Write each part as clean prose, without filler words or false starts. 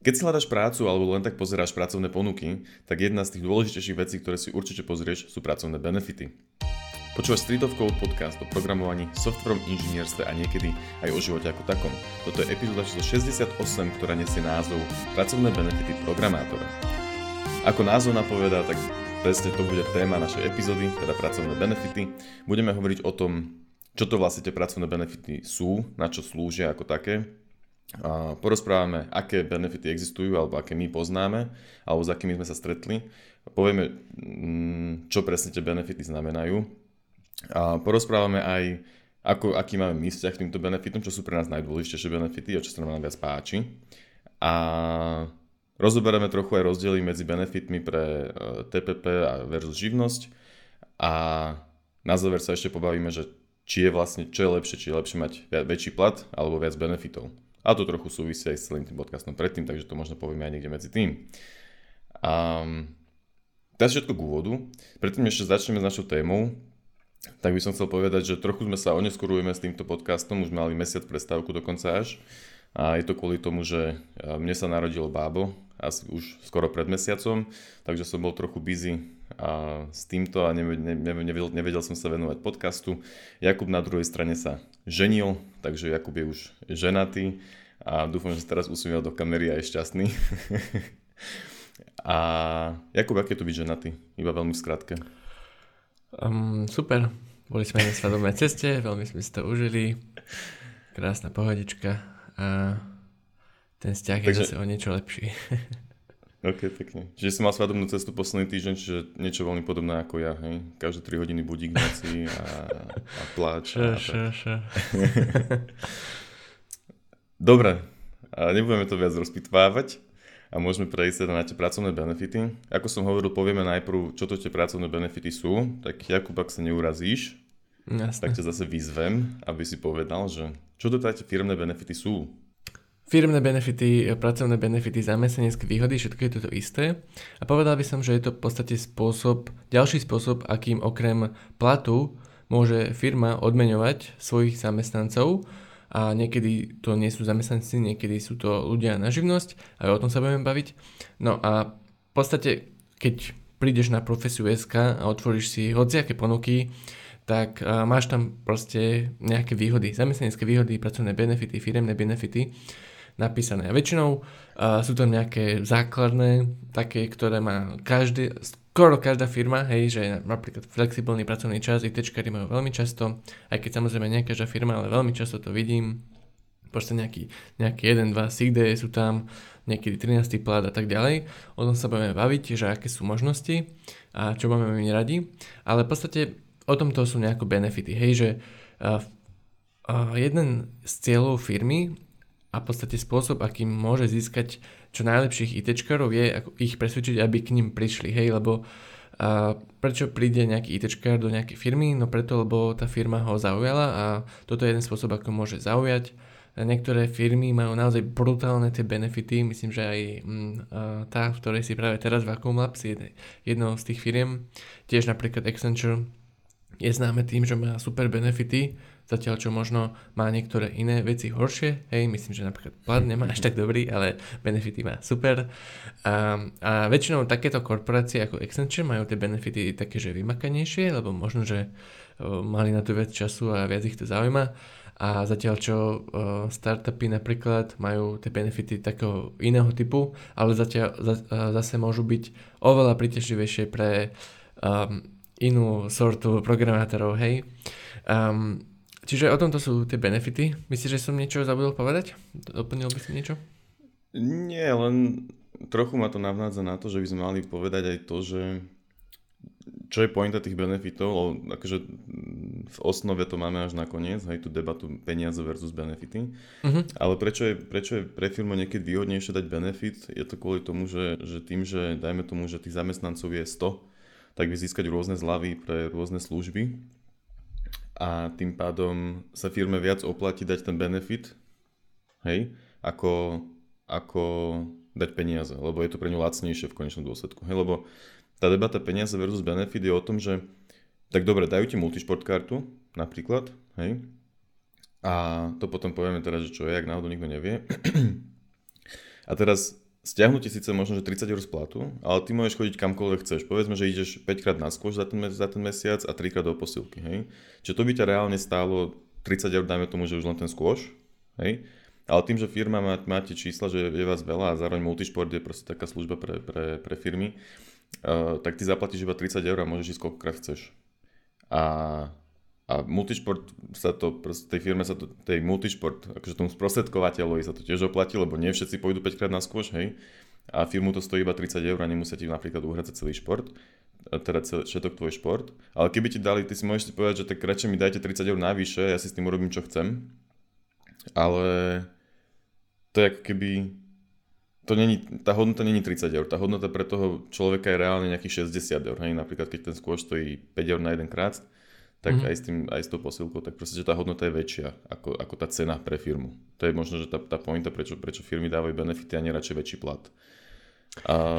Keď si hľadaš prácu alebo len tak pozeráš pracovné ponuky, tak jedna z tých dôležitejších vecí, ktoré si určite pozrieš, sú pracovné benefity. Počúvaš Street of Code podcast o programovaní, softverom, inžinierstve a niekedy aj o živote ako takom. Toto je epizóda číslo 68, ktorá nesie názov Pracovné benefity programátora. Ako názov napovedá, tak presne to bude téma našej epizódy, teda pracovné benefity. Budeme hovoriť o tom, čo to vlastne tie pracovné benefity sú, na čo slúžia ako také. A porozprávame, aké benefity existujú alebo aké my poznáme alebo s akými sme sa stretli. Povieme, čo presne tie benefity znamenajú. A porozprávame aj, aký máme my vzťah k týmto benefitom, čo sú pre nás najdôležitejšie benefity a čo sa nám najviac páči. A rozoberieme trochu aj rozdiely medzi benefitmi pre TPP a versus živnosť. A na záver sa ešte pobavíme, že či je lepšie mať väčší plat alebo viac benefitov. A to trochu súvisí aj s celým tým podcastom predtým, takže to možno povieme aj niekde medzi tým. Teraz všetko k úvodu. Predtým ešte začneme s našou témou, tak by som chcel povedať, že trochu sme sa oneskorujeme s týmto podcastom, už mali mesiac prestávku dokonca až. A je to kvôli tomu, že mne sa narodilo bábo, asi už skoro pred mesiacom, takže som bol trochu busy s týmto a nevedel som sa venovať podcastu. Jakub na druhej strane sa ženil, takže Jakub je už ženatý a dúfam, že sa teraz usmieval do kamery a je šťastný. A Jakub, aké je to byť ženatý? Iba veľmi v skratke. Super, boli sme na svadobnej ceste, veľmi sme si to užili, krásna pohodička. A ten vzťah je zase o niečo lepší. Ok, pekne. Čiže som mal svadobnú cestu posledný týždeň, čiže niečo veľmi podobné ako ja, hej? Každé 3 hodiny budík v noci a pláč. Dobre, a nebudeme to viac rozpitvávať a môžeme prejsť na tie pracovné benefity. Ako som hovoril, povieme najprv, čo to tie pracovné benefity sú. Tak Jakub, ak sa neurazíš, jasne, tak ťa zase vyzvem, aby si povedal, že čo to tie firmné benefity sú? Firmné benefity, pracovné benefity, zamestnanecké výhody, všetko je toto isté. A povedal by som, že je to v podstate ďalší spôsob, akým okrem platu môže firma odmeňovať svojich zamestnancov. A niekedy to nie sú zamestnanci, niekedy sú to ľudia na živnosť. A o tom sa budeme baviť. No a v podstate, keď prídeš na Profesiu.sk a otvoríš si hociaké ponuky, tak máš tam proste nejaké výhody, zamestnanecké výhody, pracovné benefity, firemné benefity napísané. A väčšinou sú tam nejaké základné, také, ktoré má skoro každá firma, hej, že napríklad flexibilný pracovný čas, ITčkari majú veľmi často, aj keď samozrejme nie každá firma, ale veľmi často to vidím, proste nejaký 1, 2 Sick-days sú tam, niekedy 13. plát a tak ďalej. O tom sa budeme baviť, že aké sú možnosti a čo máme my radi, ale v podstate o tomto sú nejaké benefity, hej, že jeden z cieľov firmy a v podstate spôsob, akým môže získať čo najlepších ITčkarov je ako ich presvedčiť, aby k ním prišli, hej, lebo prečo príde nejaký ITčkar do nejakej firmy? No preto, lebo tá firma ho zaujala a toto je jeden spôsob, ako môže zaujať. Niektoré firmy majú naozaj brutálne tie benefity, myslím, že aj tá, v ktorej si práve teraz Vacuum Labs je jednou z tých firiem, tiež napríklad Accenture je známe tým, že má super benefity, zatiaľ čo možno má niektoré iné veci horšie, hej, myslím, že napríklad plat nemá až tak dobrý, ale benefity má super. A väčšinou takéto korporácie ako Accenture majú tie benefity také, že vymakanejšie, lebo možno, že mali na to viac času a viac ich to zaujíma. A zatiaľ čo startupy napríklad majú tie benefity takého iného typu, ale zatiaľ zase môžu byť oveľa príťažlivejšie pre inú sortu programátorov, hej. Čiže o tomto sú tie benefity. Myslíš, že som niečo zabudol povedať? Doplnil by si niečo? Nie, len trochu ma to navnádza na to, že by sme mali povedať aj to, že čo je pointa tých benefitov, akože v osnove to máme až nakoniec, aj tú debatu peniaze versus benefity. Ale prečo je pre firmu niekedy výhodnejšie dať benefit? Je to kvôli tomu, že tým, že dajme tomu, že tých zamestnancov je 100, tak vie získať rôzne zľavy pre rôzne služby a tým pádom sa firme viac oplatí dať ten benefit, hej, ako dať peniaze, lebo je to pre ňu lacnejšie v konečnom dôsledku. Hej, lebo tá debata peniaze versus benefit je o tom, že tak dobre, dajú ti Multisport kartu napríklad, hej, a to potom povieme teraz, že čo je, ak náhodou nikto nevie. A teraz Stiahnutie síce možno, že 30 eur z platu, ale ty môžeš chodiť kamkoľvek chceš. Povedzme, že ideš 5 krát na skôr za ten mesiac a 3 krát do posilky, hej. Čiže to by ťa reálne stálo 30 eur, dajme tomu, že už len ten skôr, hej. Ale tým, že firma máte čísla, že je vás veľa a zároveň Multisport je proste taká služba pre firmy, tak ty zaplatíš iba 30 eur a môžeš ísť koľkokrát chceš. A Multisport sa to, tej Multisport, akože tomu sprostredkovateľovi sa to tiež oplatí, lebo nie všetci pôjdu 5 krát na skôš, hej. A firmu to stojí iba 30 eur a nemusia ti napríklad uhradzať celý šport, teda všetok tvoj šport. Ale keby ti dali, ty si môžeš si povedať, že tak radšej mi dajte 30 eur navyše, ja si s tým urobím, čo chcem. Ale to je ako keby, tá hodnota není 30 eur, tá hodnota pre toho človeka je reálne nejakých 60 eur, hej. Napríklad keď ten skôš stojí 5 eur na jeden krát, tak aj s tou posilkou, tak proste, že tá hodnota je väčšia ako tá cena pre firmu. To je možno, že tá pointa, prečo firmy dávajú benefity a nie radšej väčší plat.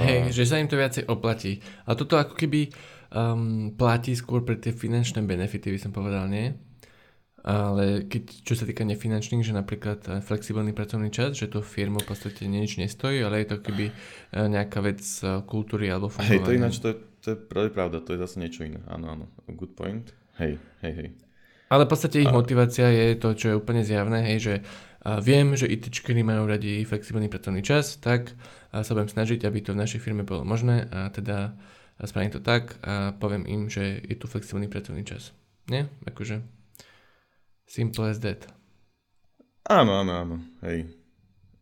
Hej, že sa im to viacej oplatí. A toto ako keby platí skôr pre tie finančné benefity, by som povedal, nie? Ale keď, čo sa týka nefinančných, že napríklad flexibilný pracovný čas, že to firmu v podstate nič nestojí, ale je to keby nejaká vec kultúry alebo fungovania. Hej, to ináč, to je pravda, to je zase niečo iné. Áno, áno, good point. Hej. Ale v podstate ich motivácia je to, čo je úplne zjavné, hej, že viem, že ITčkeri majú radi flexibilný pracovný čas, tak sa budem snažiť, aby to v našej firme bolo možné a teda spravím to tak a poviem im, že je tu flexibilný pracovný čas. Nie? Akože simple as that. Áno. Hej,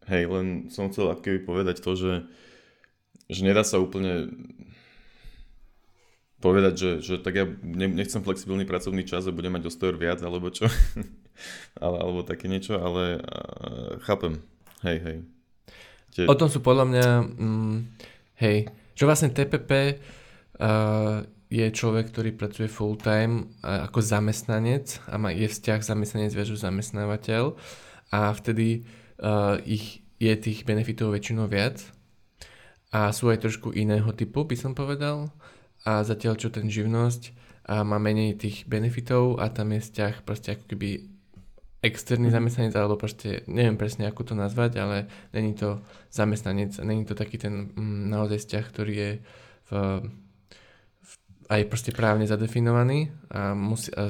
len som chcel akoby povedať to, že nedá sa úplne povedať, že tak ja nechcem flexibilný pracovný čas a budem mať o 100 eur viac, alebo čo. alebo také niečo, ale chápem. Hej. O tom sú podľa mňa, že vlastne TPP je človek, ktorý pracuje full time ako zamestnanec a je vzťah zamestnanec viažu zamestnávateľ a vtedy je tých benefitov väčšinou viac a sú aj trošku iného typu, by som povedal. A zatiaľ čo ten živnosť má menej tých benefitov a tam je vzťah proste ako keby externý zamestnanec alebo proste neviem presne ako to nazvať, ale není to zamestnanec a není to taký ten naozaj vzťah, ktorý je aj proste právne zadefinovaný a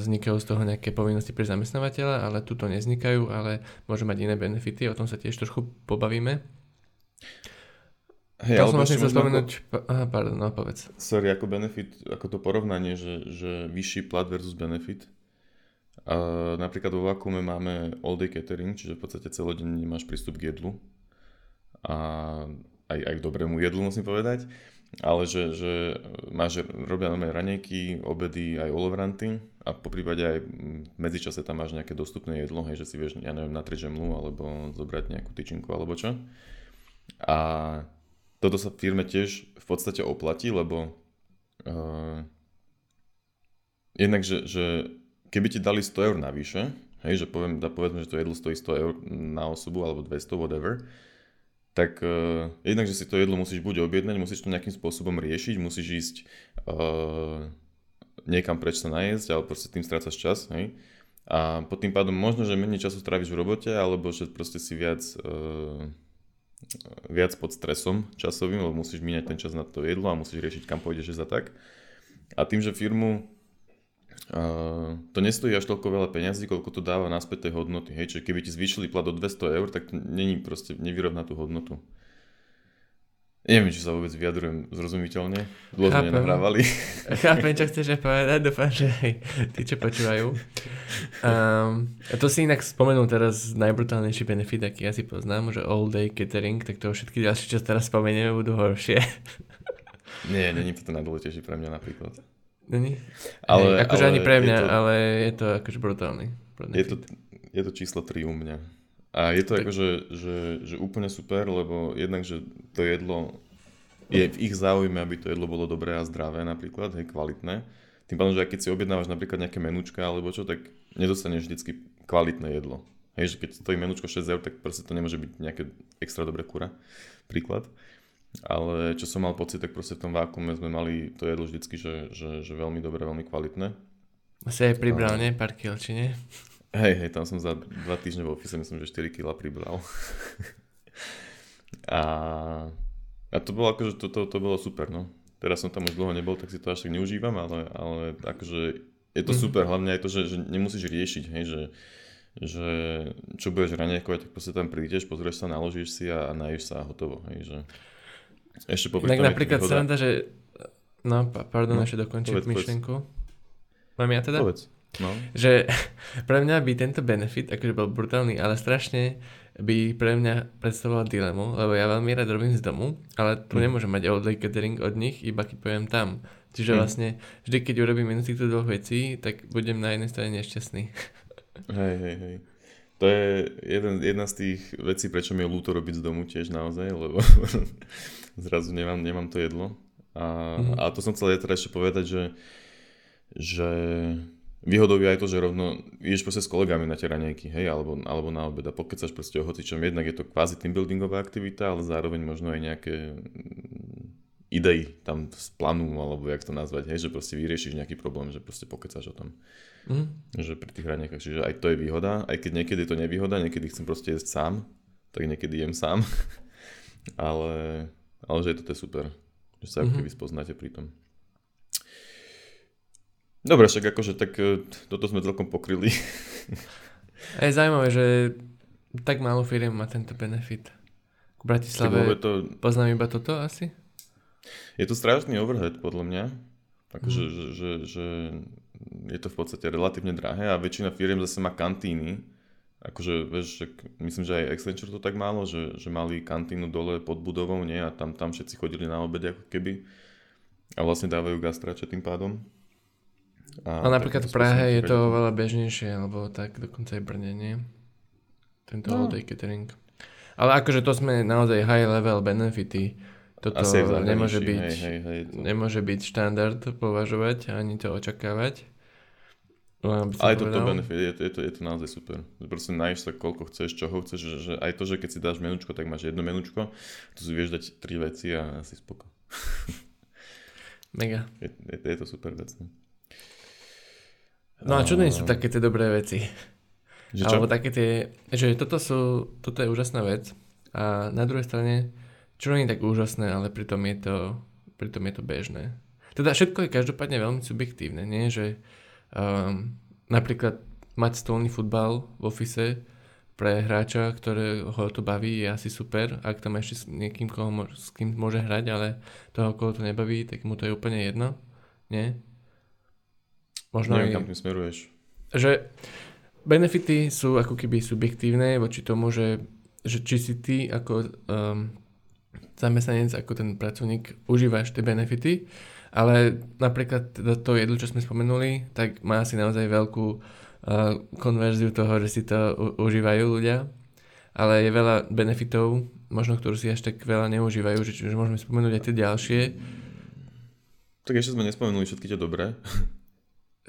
vznikajú z toho nejaké povinnosti pre zamestnávateľa, ale tu to nevznikajú, ale môže mať iné benefity, o tom sa tiež trošku pobavíme. Hej, to som vlastne chcel spomenúť. Pardon, povedz. Sorry, ako benefit, ako to porovnanie, že vyšší plat versus benefit. Napríklad vo Vacuume máme all-day catering, čiže v podstate celodenne máš prístup k jedlu. A aj k dobrému jedlu, musím povedať. Ale že máš, robia nové ranejky, obedy, aj olovranty. A poprípade aj v medzičase tam máš nejaké dostupné jedlo, hej, že si vieš, ja neviem, natrieť žemlu, alebo zobrať nejakú tyčinku, alebo čo. A toto sa firme tiež v podstate oplatí, lebo jednak, že keby ti dali 100 eur navyše, hej, že povedzme, že to jedlo stojí 100 eur na osobu alebo 200, whatever, tak jednak, že si to jedlo musíš buď objednať, musíš to nejakým spôsobom riešiť, musíš ísť niekam preč sa najesť, ale proste tým strácaš čas, hej. A pod tým pádom možno, že menej času stráviš v robote, alebo že proste si viac pod stresom časovým, lebo musíš míňať ten čas na to jedlo a musíš riešiť, kam pôjdeš za tak. A tým, že firmu to nestojí až toľko veľa peňazí, koľko to dáva naspäť tej hodnoty. Hej, čiže keby ti zvýšili plat o 200 eur, tak není proste nevyrovná tú hodnotu. Neviem, či sa vôbec vyjadrujem zrozumiteľne. Dlho sme nenahrávali. Chápem, čo chceš povedať. Dúfam, že aj tí, čo počúvajú. To si inak spomenul teraz najbrutálnejší benefit, aký ja si poznám, že all day catering, tak toho všetky ďalšie, čo teraz spomenieme, budú horšie. Nie, není to najdôležitejšie pre mňa napríklad. Není? Ale, akože ale ani pre mňa, ale je to akože brutálny. Je to číslo 3 u mňa. A je to tak akože že úplne super, lebo jednak, že to jedlo je v ich záujme, aby to jedlo bolo dobré a zdravé napríklad, hej, kvalitné. Tým pádom, že keď si objednávaš napríklad nejaké menučka alebo čo, tak nedostaneš vždycky kvalitné jedlo. Hej, že keď stojí menučko 6 eur, tak proste to nemôže byť nejaké extra dobré kura, príklad. Ale čo som mal pocit, tak proste v tom Vacuume sme mali to jedlo vždycky, že veľmi dobré, veľmi kvalitné. Asi aj pribral, nie? Pár kil, či nie? Hej, tam som za 2 týždne v office, myslím, že 4 kg pribral. A to bolo akože, to bolo super, no. Teraz som tam už dlho nebol, tak si to až tak neužívam, ale akože je to super, hlavne aj to, že nemusíš riešiť, hej, že čo budeš raňajkovať, tak proste tam prídeš, pozrieš sa, naložíš si a naješ sa a hotovo, hej, že ešte popri tom napríklad výhoda... sranda, že no, pardon, ešte dokončím myšlienku. Mám ja teda? Povedz. No. Že pre mňa by tento benefit, akože bol brutálny, ale strašne by pre mňa predstavoval dilemu, lebo ja veľmi rád robím z domu, ale tu nemôžem mať all-day catering od nich, iba keď pojem tam. Čiže vlastne vždy, keď urobím jednu z týchto dvoch vecí, tak budem na jednej strane nešťastný. Hej. To je jedna z tých vecí, prečo mi je ľúto robiť z domu tiež naozaj, lebo zrazu nemám to jedlo. A to som chcel teda ešte povedať, že výhodou je aj to, že rovno ideš proste s kolegami na tie raňajky, hej, alebo na obed a pokecaš proste o hocičom. Jednak je to kvázi teambuildingová aktivita, ale zároveň možno aj nejaké idei tam z plánu, alebo jak to nazvať, hej, že proste vyriešiš nejaký problém, že proste pokecaš o tom. Že pri tých raňajkách, čiže aj to je výhoda, aj keď niekedy je to nevýhoda, niekedy chcem proste jesť sám, tak niekedy jem sám, ale že je to super, že sa keby spoznáte pri tom. Dobre, však akože tak toto sme celkom pokryli. A je zaujímavé, že tak málo firiem má tento benefit. K Bratislave to... poznám iba toto asi? Je to strašný overhead podľa mňa. Takže že je to v podstate relatívne drahé a väčšina firiem zase má kantíny. Akože, vieš, myslím, že aj Accenture to tak málo, že mali kantínu dole pod budovou, nie? A tam všetci chodili na obede ako keby. A vlastne dávajú gastráče tým pádom. A napríklad v Prahe je to oveľa bežnejšie, alebo tak dokonca aj Brne, nie? Tento all-day catering. Ale akože to sme naozaj high level benefity. Toto nemôže byť štandard považovať, ani to očakávať. Ale toto benefit, je to naozaj super. Proste nájdeš sa koľko chceš, čoho chceš, že aj to, že keď si dáš menučko, tak máš jedno menučko, tu si vieš dať 3 veci a asi spoko. Mega. Je to super vec. No a čo nie sú také tie dobré veci? Že čo? Alebo také tie, že toto je úžasná vec a na druhej strane, čo nie je tak úžasné, ale pritom je to bežné. Teda všetko je každopádne veľmi subjektívne, nie? Že napríklad mať stolný futbal v ofise pre hráča, ktorého to baví, je asi super, ak tam ešte s niekým, s kým môže hrať, ale toho, koho to nebaví, tak mu to je úplne jedno, nie? Možno neviem, kam tým smeruješ. Že benefity sú ako keby subjektívne voči tomu, že či si ty ako zamestnanec, ako ten pracovník užívaš tie benefity, ale napríklad to jedlo, čo sme spomenuli, tak má asi naozaj veľkú konverziu toho, že si to užívajú ľudia, ale je veľa benefitov, možno ktorú si až tak veľa neužívajú, že môžeme spomenúť aj tie ďalšie. Tak ešte sme nespomenuli všetky tie dobré.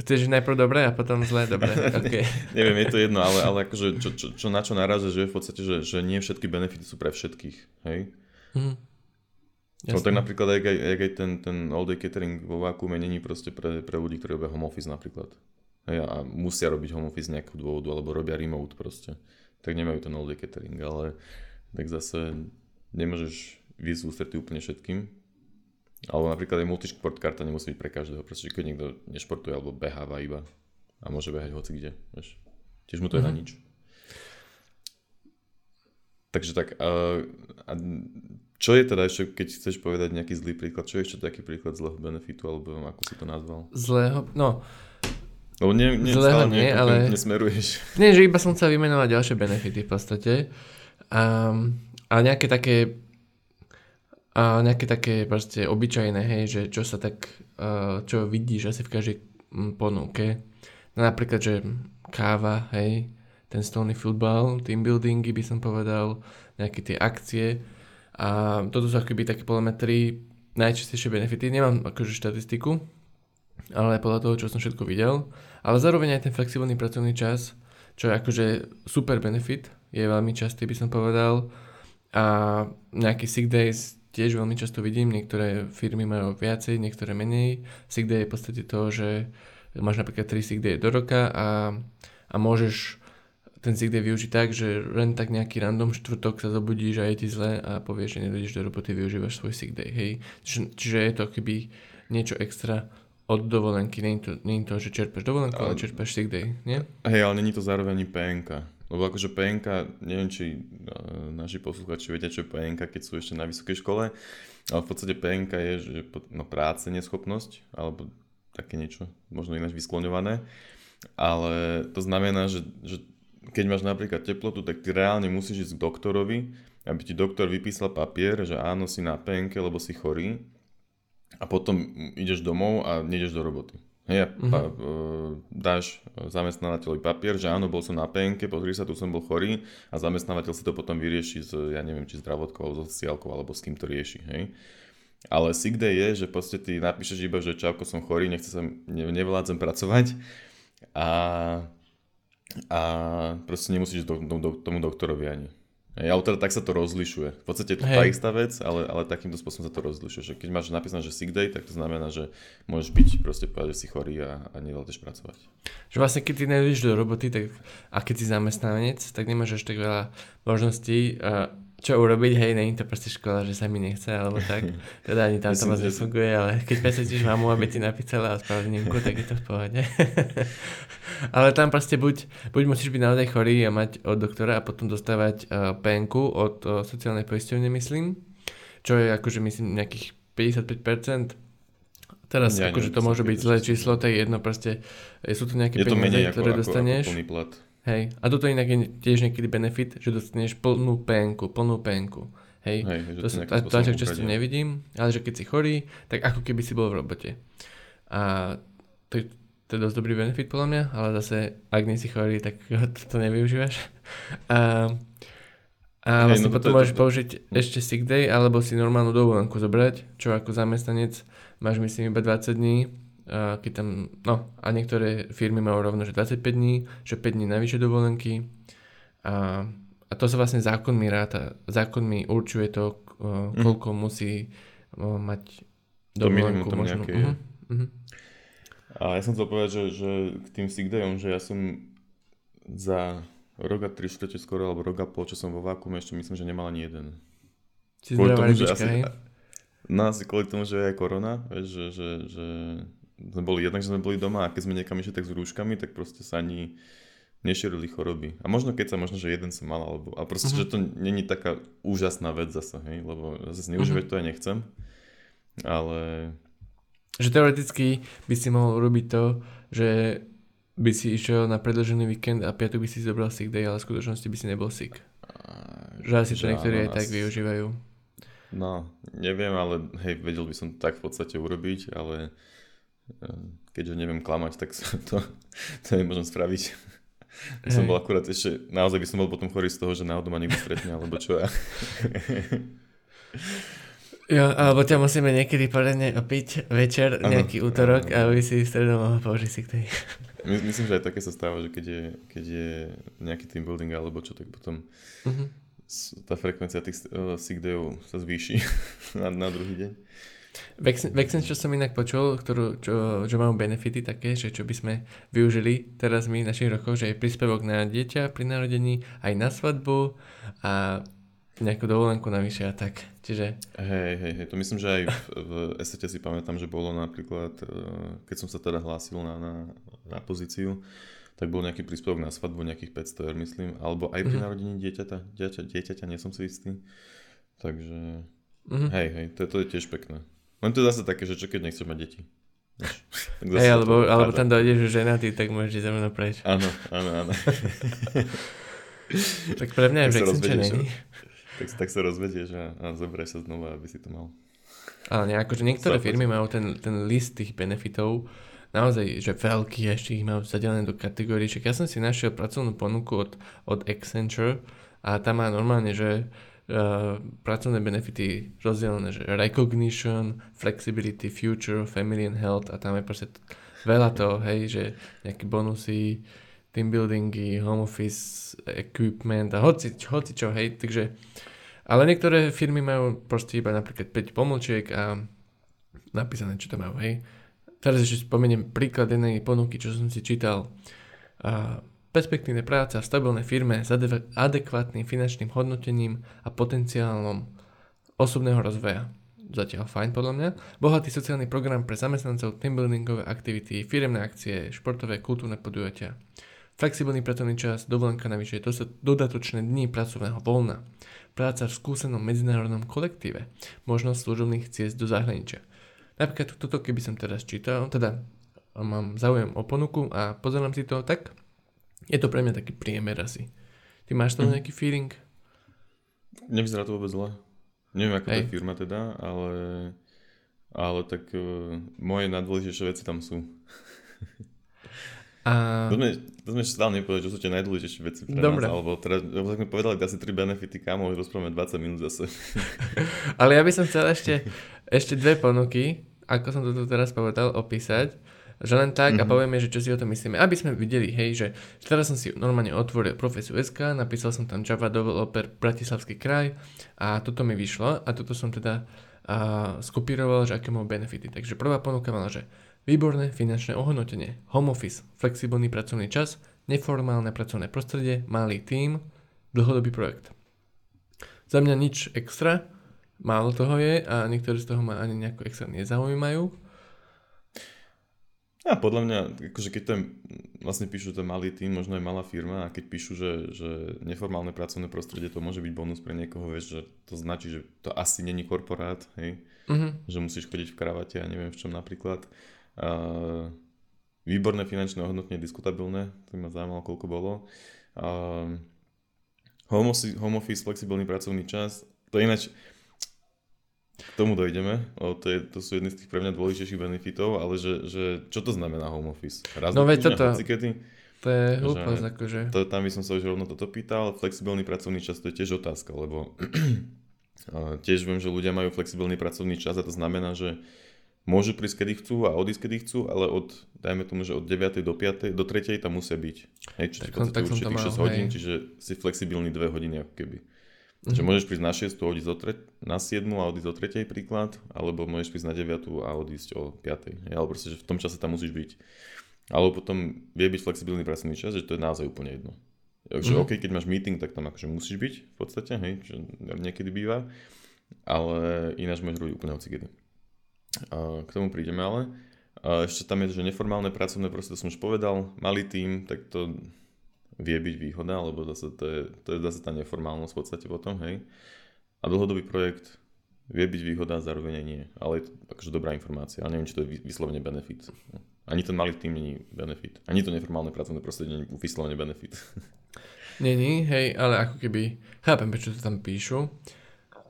Chceš najprv dobre a potom zle? Dobre, okay. Neviem, je to jedno, ale akože čo na čo narazíš, že je v podstate, že nie všetky benefity sú pre všetkých, hej? No tak napríklad aj ten all-day catering vo Vacuume není proste pre ľudí, ktorí robia home office napríklad. Hej, a musia robiť home office nejakú dôvodu, alebo robia remote proste. Tak nemajú ten all-day catering, ale tak zase nemôžeš výjsť ústretí úplne všetkým. Alebo napríklad aj multisport karta nemusí byť pre každého, pretože keď niekto nešportuje alebo beháva iba a môže behať hoci kde, vieš. Tiež mu to je na nič. Takže tak, a čo je teda ešte, keď chceš povedať nejaký zlý príklad, čo je ešte taký príklad zlého benefitu, alebo ako si to nazval? Zlého, no. Lebo zlého nie, ale... Nesmeruješ. Nie, že iba som chcel vymenovať ďalšie benefity v podstate. A nejaké také proste obyčajné, hej, že čo sa tak, čo vidíš asi v každej ponuke. No napríklad, že káva, hej, ten stolný futbal, team buildingy by som povedal, nejaké tie akcie. A toto sú akoby také polemetry, najčastejšie benefity. Nemám akože štatistiku, ale podľa toho, čo som všetko videl. Ale zároveň aj ten flexibilný pracovný čas, čo je akože super benefit, je veľmi častý, by som povedal. A nejaký sick-days tiež veľmi často vidím, niektoré firmy majú viacej, niektoré menej. Sick day je v podstate to, že máš napríklad 3 sick day do roka a môžeš ten sick-day využiť tak, že len tak nejaký random štvrtok sa zobudíš a je ti zle a povieš, že nedojdeš do roboty, využívaš svoj sick-day, hej. Čiže je to keby niečo extra od dovolenky, nie je to, že čerpáš dovolenku, ale čerpáš sick-day, nie? Hej, ale nie je to zároveň PNK. Lebo akože PNK, neviem, či naši posluchači vedia, čo je PNK, keď sú ešte na vysokej škole, ale v podstate PNK je, že práce neschopnosť, alebo také niečo, možno ináč vyskloňované. Ale to znamená, že keď máš napríklad teplotu, tak ty reálne musíš ísť k doktorovi, aby ti doktor vypísal papier, že áno, si na PNK, lebo si chorý. A potom ideš domov a nejdeš do roboty. Hej, dáš zamestnávateľovi papier, že áno, bol som na PNK, pozri sa, tu som bol chorý a zamestnávateľ si to potom vyrieši s, ja neviem, či zdravotkou, alebo s sociálkou, alebo s kým to rieši, hej. Ale sick day je, že proste ty napíšeš iba, že čauko, som chorý, nevládzem pracovať a proste nemusíš tomu doktorovi ani. Ja, ale teda tak sa to rozlišuje. V podstate je to tá istá vec, ale takýmto spôsobom sa to rozlišuje. Že keď máš napísané, že sick day, tak to znamená, že môžeš byť proste povedať, že si chorý a nedôjdeš pracovať. Že vlastne keď ty nejdeš do roboty, tak, a keď si zamestnanec, tak nemáš až tak veľa možností, čo urobiť, hej, není to proste škola, že sa mi nechce, alebo tak. Teda ani tam to moc nefunguje, ale keď presvedčíš mamu, aby ti napísala ospravedlnenku, tak je to v pohode. Ale tam proste buď musíš byť naozaj chorý a mať od doktora a potom dostávať penku od sociálnej poisťovne, myslím, čo je akože myslím nejakých 55%. Teraz ja akože to môže byť zlé číslo, tak jedno proste, sú to nejaké peniaze, ktoré dostaneš. Je to menej ako plný plat. Hej, a toto inak je tiež niekedy benefit, že dostaneš plnú PNku, hej, to tak často nevidím, ale že keď si chorý, tak ako keby si bol v robote. A to je dosť dobrý benefit podľa mňa, ale zase, ak nie si chorý, tak to nevyužívaš. A vlastne potom môžeš použiť ešte sick day, alebo si normálnu dovolenku zobrať, čo ako zamestnanec máš myslím iba 20 dní, keď tam, no a niektoré firmy majú rovno, že 25 dní, že 5 dní navyše dovolenky a to sa vlastne zákonmi ráta, zákonmi určuje to, koľko musí mať dovolenku. To minimum tam nejaké je. A ja som chcel povedať, že k tým sick-dayom, že ja som za rok a 3/4 skoro, alebo rok a pol, čo som vo Vakuume, ešte myslím, že nemal ani jeden. Si zdravá rybička, hej? No asi kvôli tomu, že je korona, že sme boli, jednak že sme boli doma a keď sme niekam išli tak s rúškami, tak proste sa ani nešírili choroby. A možno keď sa, že jeden som mal, alebo, ale proste, že to není taká úžasná vec zase, hej, lebo zase neužívať to aj nechcem, ale... Že teoreticky by si mohol urobiť to, že by si išiel na predĺžený víkend a piatok by si zobral sick day, ale v skutočnosti by si nebol sick. Že asi to niektorí aj tak využívajú. No, neviem, ale hej, vedel by som tak v podstate urobiť, ale... keďže neviem klamať, tak to nemôžem spraviť. Hej. Som bol akurát ešte, naozaj by som bol potom chorý z toho, že náhodou ma niekto stretne, alebo čo ja. Jo, alebo ťa musíme niekedy poradne opiť večer, ano, nejaký útorok, aby si v stredu mohol použiť si k tej. Myslím, že aj také sa stáva, že keď je nejaký team building alebo čo, tak potom tá frekvencia tých sick dayov sa zvýši na druhý deň. Vaccine, čo som inak počul, že majú benefity také, že čo by sme využili teraz my v našich rokoch, že je príspevok na dieťa pri narodení, aj na svadbu a nejakú dovolenku navyše a tak. Čiže... Hej, to myslím, že aj v esete si pamätám, že bolo napríklad, keď som sa teda hlásil na pozíciu, tak bol nejaký príspevok na svadbu, nejakých 500 €, myslím, alebo aj pri narodení dieťaťa, nie som si istý. Takže... Hej, to je tiež pekné. Len to je zase také, že čo keď nechceš mať deti. Hej, alebo tam dojdeš už ženatý, tak môžeš ísť za mnou preč. Áno. Tak pre mňa je vexenčený. Tak sa rozvedieš a zoberieš sa znova, aby si to mal. Ale akože niektoré firmy majú ten list tých benefitov, naozaj, že veľký, ešte ich majú zadelené do kategórií. Ja som si našiel pracovnú ponuku od Accenture a tam má normálne, že pracovné benefity rozdelené, že recognition, flexibility, future, family and health a tam je proste veľa toho, hej, že nejaké bonusy, team buildingy, home office, equipment a hocičo, hej, takže ale niektoré firmy majú proste iba napríklad 5 pomlčiek a napísané, čo tam majú, hej. Teraz ešte spomeniem príklad jednej ponuky, čo som si čítal perspektívne práce a stabilnej firme s adekvátnym finančným hodnotením a potenciálom osobného rozvoja. Zatiaľ fajn podľa mňa. Bohatý sociálny program pre zamestnancov, teambuildingové aktivity, firemné akcie, športové, kultúrne podujatia. Flexibilný pracovný čas, dovolenka navyše, dodatočné dni pracovného voľna. Práca v skúsenom medzinárodnom kolektíve. Možnosť služobných ciest do zahraničia. Napríklad toto, keby som teraz čítal, teda mám záujem o ponuku a pozerám si to, tak je to pre mňa taký priemer asi. Ty máš tam nejaký feeling? Nevyzerá to vôbec zle. Neviem, ako tá firma teda, ale tak moje najdôležitejšie veci tam sú. A... To sme ešte stále nepovedali, čo sú tie najdôležitejšie veci pre nás. Alebo teda, tak sme povedali asi 3 benefity, kámo, rozprávame 20 minút zase. Ale ja by som chcel ešte dve ponuky, ako som to tu teraz povedal, opísať. Že len tak a povieme, že čo si o tom myslíme. Aby sme videli, hej, že teraz som si normálne otvoril Profesie.sk, napísal som tam Java Developer Bratislavský kraj a toto mi vyšlo a toto som teda skopíroval, že aké mám benefity. Takže prvá ponuka mala, že výborné finančné ohodnotenie, home office, flexibilný pracovný čas, neformálne pracovné prostredie, malý tím, dlhodobý projekt. Za mňa nič extra, málo toho je a niektoré z toho ma ani nejako extra nezaujímajú. A podľa mňa, akože keď tam vlastne píšu, to je malý tým, možno je malá firma a keď píšu, že neformálne pracovné prostredie, to môže byť bonus pre niekoho, vieš, že to značí, že to asi není korporát, hej, že musíš chodiť v kravate a neviem v čom napríklad. Výborné finančné ohodnotenie, diskutabilné, to by ma zaujímalo, koľko bolo. Home office, flexibilný pracovný čas, to je ináč... K tomu dojdeme, to sú jedny z tých pre mňa dôležitejších benefitov, ale že čo to znamená home office? Raz no veď toto, to je hlúposť akože. Tam by som sa už rovno toto pýtal, flexibilný pracovný čas, to je tiež otázka, lebo tiež viem, že ľudia majú flexibilný pracovný čas a to znamená, že môžu prísť kedy chcú a odísť kedy chcú, ale dajme tomu, že od 9. do 5. do 3. tam musia byť. Hej, čiže v podstate určitých 6 hodín, čiže si flexibilný 2 hodiny ako keby. Že môžeš prísť na 6 a odísť na 7 a odísť o 3 príklad, alebo môžeš prísť na 9 a odísť o 5. Alebo proste, že v tom čase tam musíš byť. Alebo potom vie byť flexibilný pracovný čas, že to je naozaj úplne jedno. Takže OK, keď máš meeting, tak tam akože musíš byť v podstate, hej, čo niekedy býva. Ale ináč môžeš robiť úplne hocikedy. K tomu prídeme ale. Ešte tam je, že neformálne pracovné, proste to som už povedal, malý tím, tak to... vie byť výhoda, lebo zase to je zase tá neformálnosť v podstate potom, hej. A dlhodobý projekt vie byť výhoda, zároveň nie. Ale je to akože dobrá informácia, ale neviem, či to je vyslovene benefit. Ani ten malý tým nie je benefit. Ani to neformálne pracovné prostredie nie je vyslovene benefit. Nie, hej, ale ako keby, chápem, prečo to tam píšu.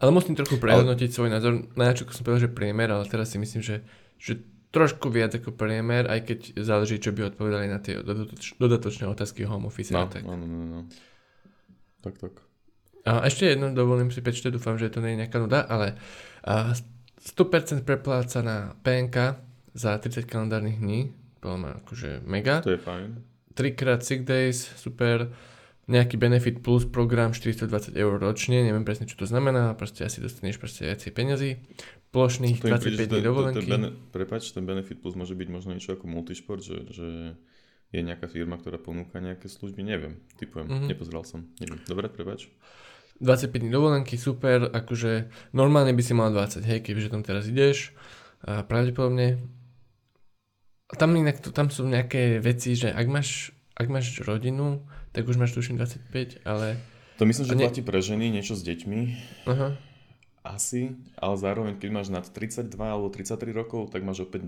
Ale musím trochu prehodnotiť svoj názor. Na čo som povedal, že priemer, ale teraz si myslím, že trošku viac ako priemer, aj keď záleží, čo by odpovedali na tie dodatočné otázky home office. No. Tak. A ešte jedno, dovolím si prečítať, dúfam, že to nie je nejaká nuda, ale 100% preplácaná PNK za 30 kalendárnych dní, podľa ma akože mega. To je fajn. 3x Sick-days, super. Nejaký benefit plus program 420 € ročne, neviem presne, čo to znamená, proste asi dostaneš viac peňazí. Plošných 25 dní dovolenky. Ten benefit plus môže byť možno niečo ako Multisport, že je nejaká firma, ktorá ponúka nejaké služby, neviem, typujem, nepozeral som, neviem. Dobre, prepáč. 25 dní dovolenky, super, akože normálne by si mal 20, hej, keďže tam teraz ideš, a pravdepodobne. A tam inak, tam sú nejaké veci, že ak máš rodinu, tak už máš tuším 25, ale... To myslím, že platí pre ženy, niečo s deťmi. Aha. Asi, ale zároveň, keď máš nad 32 alebo 33 rokov, tak máš opäť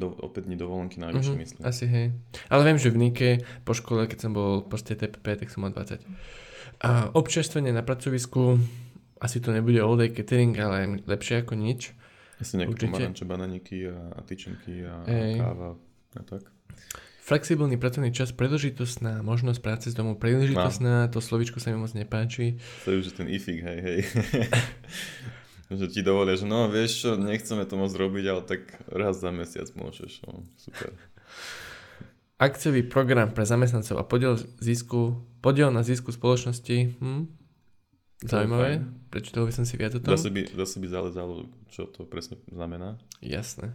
dní dovolenky najvyššie, myslím. Asi, hej. Ale viem, že v Nike po škole, keď som bol proste TPP, tak som mal 20. A občerstvenie na pracovisku, asi to nebude all-day catering, ale lepšie ako nič. Asi nejaké pomaranče, bananíky a tyčinky a káva a tak. Flexibilný pracovný čas, príležitostná možnosť práce z domu, príležitostná, to slovíčko sa mi moc nepáči. To je už ten ifik, hej. Že ti dovolia, že no vieš čo, nechceme to moc robiť, ale tak raz za mesiac môžeš. No, super. Akciový program pre zamestnancov a podiel na zisku spoločnosti. Zaujímavé. Prečítal by som si viac o tom. Zase by záležalo, čo to presne znamená. Jasné.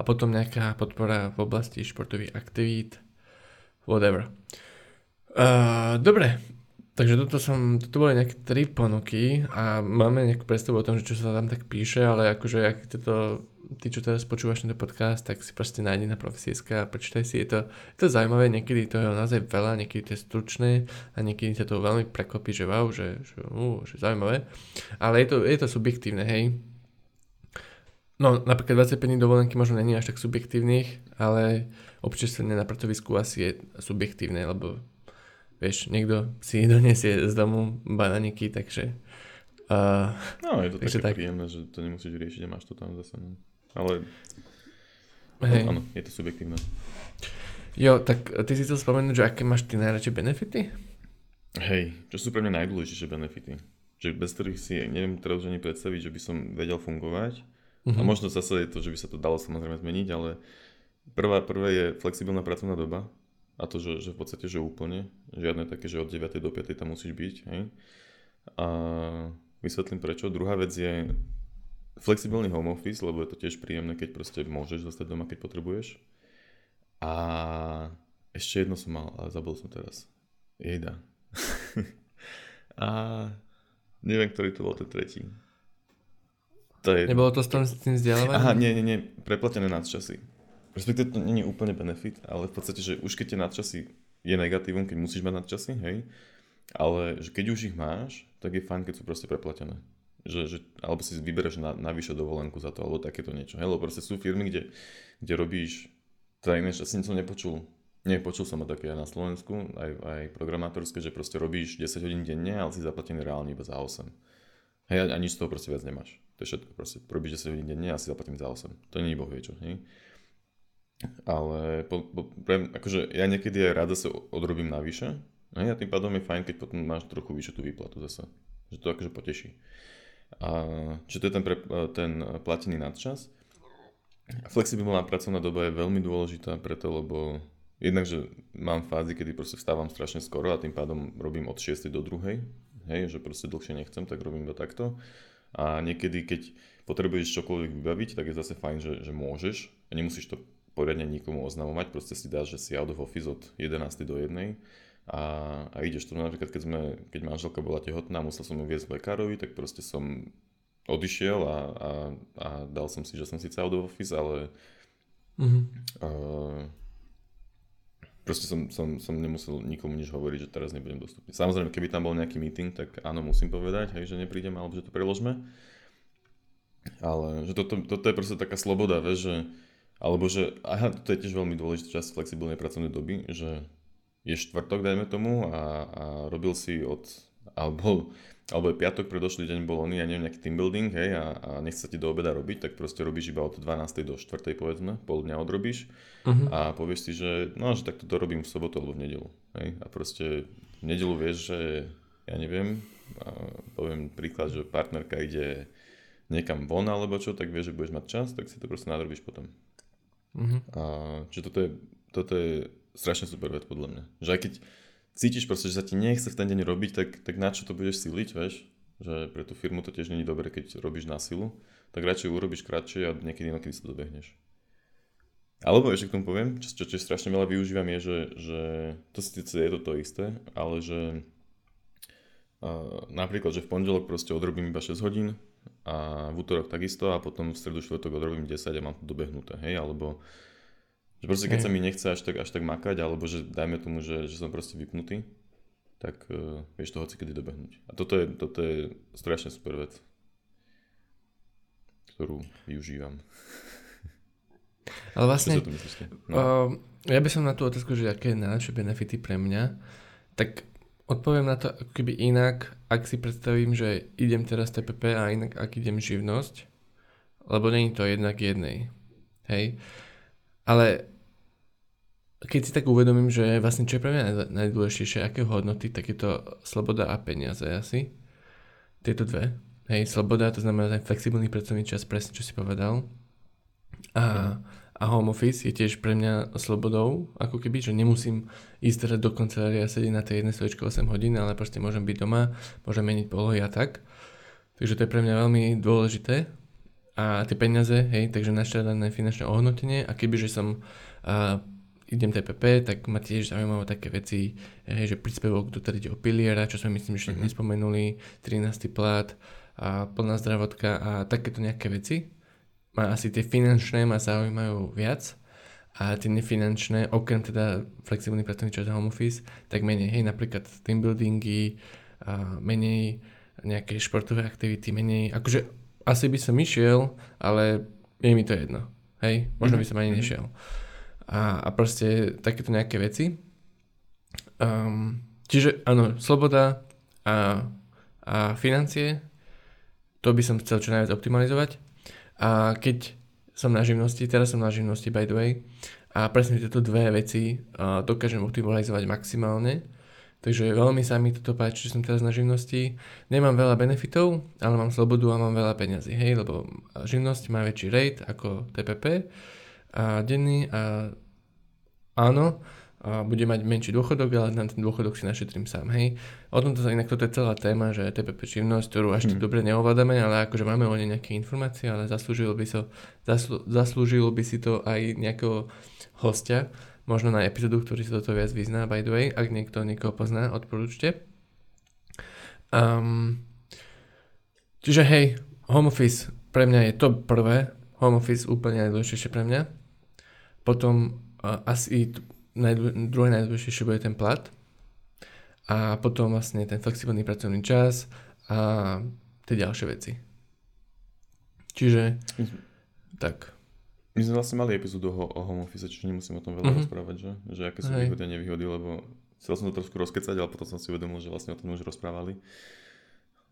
A potom nejaká podpora v oblasti športových aktivít. Whatever. Dobre, takže toto boli nejaké 3 ponuky a máme nejakú predstavu o tom, že čo sa tam tak píše, ale akože ty, čo teraz počúvaš tento podcast, tak si proste nájdi na Profesie.sk a prečítaj si, je to zaujímavé, niekedy to je naozaj veľa, niekedy to je stručné a niekedy sa to veľmi prekopí, že wow, že zaujímavé, ale je to subjektívne, hej. No, napríklad 25 dní dovolenky možno není až tak subjektívnych, ale občerstvenie na pracovisku asi je subjektívne, lebo vieš, niekto si doniesie z domu bananiky, takže... no, je to takže také príjemné, že to nemusíš riešiť a máš to tam zase. No. Ale... Hej. Áno, je to subjektívne. Jo, tak ty si chcel spomenúť, že aké máš ty najradšie benefity? Hej, čo sú pre mňa najdôležitejšie benefity? Že bez ktorých si neviem teraz ani predstaviť, že by som vedel fungovať. Uh-huh. A možno zase je to, že by sa to dalo samozrejme zmeniť, ale prvé je flexibilná pracovná doba. A to, že v podstate, že úplne. Žiadne také, že od 9. do 5. tam musíš byť. Hej? A vysvetlím prečo. Druhá vec je flexibilný home office, lebo je to tiež príjemné, keď proste môžeš zostať doma, keď potrebuješ. A ešte jedno som mal, ale zabudol som teraz. Jejda. A neviem, ktorý to bol ten tretí. Nebolo to s tým vzdiaľovaním? Aha, nie. Preplatené nadčasy. Respektive to nie je úplne benefit, ale v podstate, že už keď tie nadčasy je negatívum, keď musíš mať nadčasy, hej, ale že keď už ich máš, tak je fajn, keď sú proste preplatené. Že, alebo si vyberáš navyše dovolenku za to, alebo takéto niečo. Hej, lebo proste sú firmy, kde robíš, teda inéč, asi som nepočul. Nepočul som o také aj na Slovensku, aj programátorské, že proste robíš 10 hodín denne, ale si zaplatený reálne iba za 8. Hej, a nič z toho proste viac nemáš. To je všetko proste. Robíš 10 hodín denne a si zaplatený za 8. To nie je boh vie čo, hej. Ale akože ja niekedy aj rada sa odrobím navyše, a tým pádom je fajn, keď potom máš trochu vyššiu tú výplatu zase, že to akože poteší. Čiže to je ten platený nadčas. Flexibilná pracovná doba je veľmi dôležitá preto, lebo jednak, že mám fázy, kedy proste vstávam strašne skoro a tým pádom robím od 6 do 2, hej, že proste dlhšie nechcem, tak robím to takto. A niekedy, keď potrebuješ čokoľvek vybaviť, tak je zase fajn, že môžeš a nemusíš to poriadne nikomu oznamovať, proste si dáš, že si out of office od 11. do 1. A ideš tu, napríklad keď manželka bola tehotná, musel som ju viesť lekárovi, tak proste som odišiel a dal som si, že som síce out of office, ale proste som nemusel nikomu nič hovoriť, že teraz nebudem dostupný. Samozrejme, keby tam bol nejaký meeting, tak áno, musím povedať, hej, že neprídem, alebo že to preložme. Ale že toto je proste taká sloboda, vieš, že alebo že, to je tiež veľmi dôležitá časť flexibilnej pracovnej doby, že je štvrtok, dajme tomu, a robil si alebo je piatok, predošlý deň bol oný, ja neviem, nejaký team building, hej, a nechce ti do obeda robiť, tak proste robíš iba od 12. do 4. povedzme, pol dňa odrobíš a povieš si, že no, že takto to robím v sobotu alebo v nedeľu, hej, a proste v nedeľu vieš, že ja neviem, poviem príklad, že partnerka ide niekam von alebo čo, tak vieš, že budeš mať čas, tak si to proste nadrobíš potom. Čiže toto je strašne super vec podľa mňa, že aj keď cítiš proste, že sa ti nechce v ten deň robiť, tak na čo to budeš síliť, vieš, že pre tú firmu to tiež nie je dobré, keď robíš na silu, tak radšej urobíš kratšie a niekedy inokedy sa dobehneš. Alebo ešte k tomu poviem, čo strašne veľa využívam je, že to síce je to isté, ale že napríklad, že v pondelok proste odrobím iba 6 hodín a v útorok takisto a potom v stredu štvrtok odrobím 10 a mám to dobehnuté, hej, alebo že proste keď sa mi nechce až tak makať, alebo že dajme tomu, že som proste vypnutý, tak vieš to hocikedy dobehnúť. A toto je strašne super vec, ktorú využívam. Ale vlastne, ja by som na tú otázku, že aké je najlepšie benefity pre mňa, tak odpoviem na to ako keby inak, ak si predstavím, že idem teraz TPP a inak ak idem živnosť, lebo není to jednak jednej, hej. Ale keď si tak uvedomím, že vlastne čo je pre mňa najdôležitejšie, aké hodnoty, tak je to sloboda a peniaze asi. Tieto dve, hej, sloboda, to znamená aj flexibilný pracovný čas, presne čo si povedal. A home office je tiež pre mňa slobodou, ako keby, že nemusím ísť teraz do kancelárie a sedieť na tej jednej stoličke 8 hodín, ale proste môžem byť doma, môžem meniť polohy a tak. Takže to je pre mňa veľmi dôležité. A tie peniaze, hej, takže našťadané finančné ohodnotenie a kebyže som idem TPP, tak ma tiež zaujímavé také veci, že príspevok do tretieho piliera, čo sme myslím, že nespomenuli, 13. plat a plná zdravotka a takéto nejaké veci. Ma asi tie finančné ma zaujímajú viac a tie nefinančné, okrem teda flexibilný pracovný čas a home office, tak menej, hej, napríklad team buildingy, menej nejaké športové aktivity, menej, akože asi by som išiel, ale je mi to jedno, hej, možno by som ani nešiel. A proste takéto nejaké veci. Čiže áno, sloboda a financie, to by som chcel čo najviac optimalizovať. A keď som na živnosti, teraz som na živnosti by the way, a presne tieto dve veci dokážem optimalizovať maximálne. Takže veľmi sa mi toto páči, že som teraz na živnosti. Nemám veľa benefitov, ale mám slobodu a mám veľa peňazí, hej, lebo živnosť má väčší rate ako TPP. A denný a áno, a bude mať menší dôchodok, ale na ten dôchodok si našetrím sám, hej. O tomto sa inak toto je celá téma, že TPP živnosť, ktorú až dobre neovládame, ale akože máme o nej nejaké informácie, ale zaslúžilo by si to aj nejakého hostia, možno na epizódu, ktorý sa toto viac vyzná, by the way, ak niekto niekoho pozná, odporúčte. Čiže hej, home office pre mňa je to prvé, home office úplne najdôležitejšie pre mňa. Potom asi druhé najdôležitejšie bude ten plat a potom vlastne ten flexibilný pracovný čas a tie ďalšie veci. Čiže tak. My sme vlastne mali epizódu o home office, čiže nemusím o tom veľa rozprávať, že aké sú výhody a nevýhody, lebo chcel som to trošku rozkecať, ale potom som si uvedomil, že vlastne o tom už rozprávali,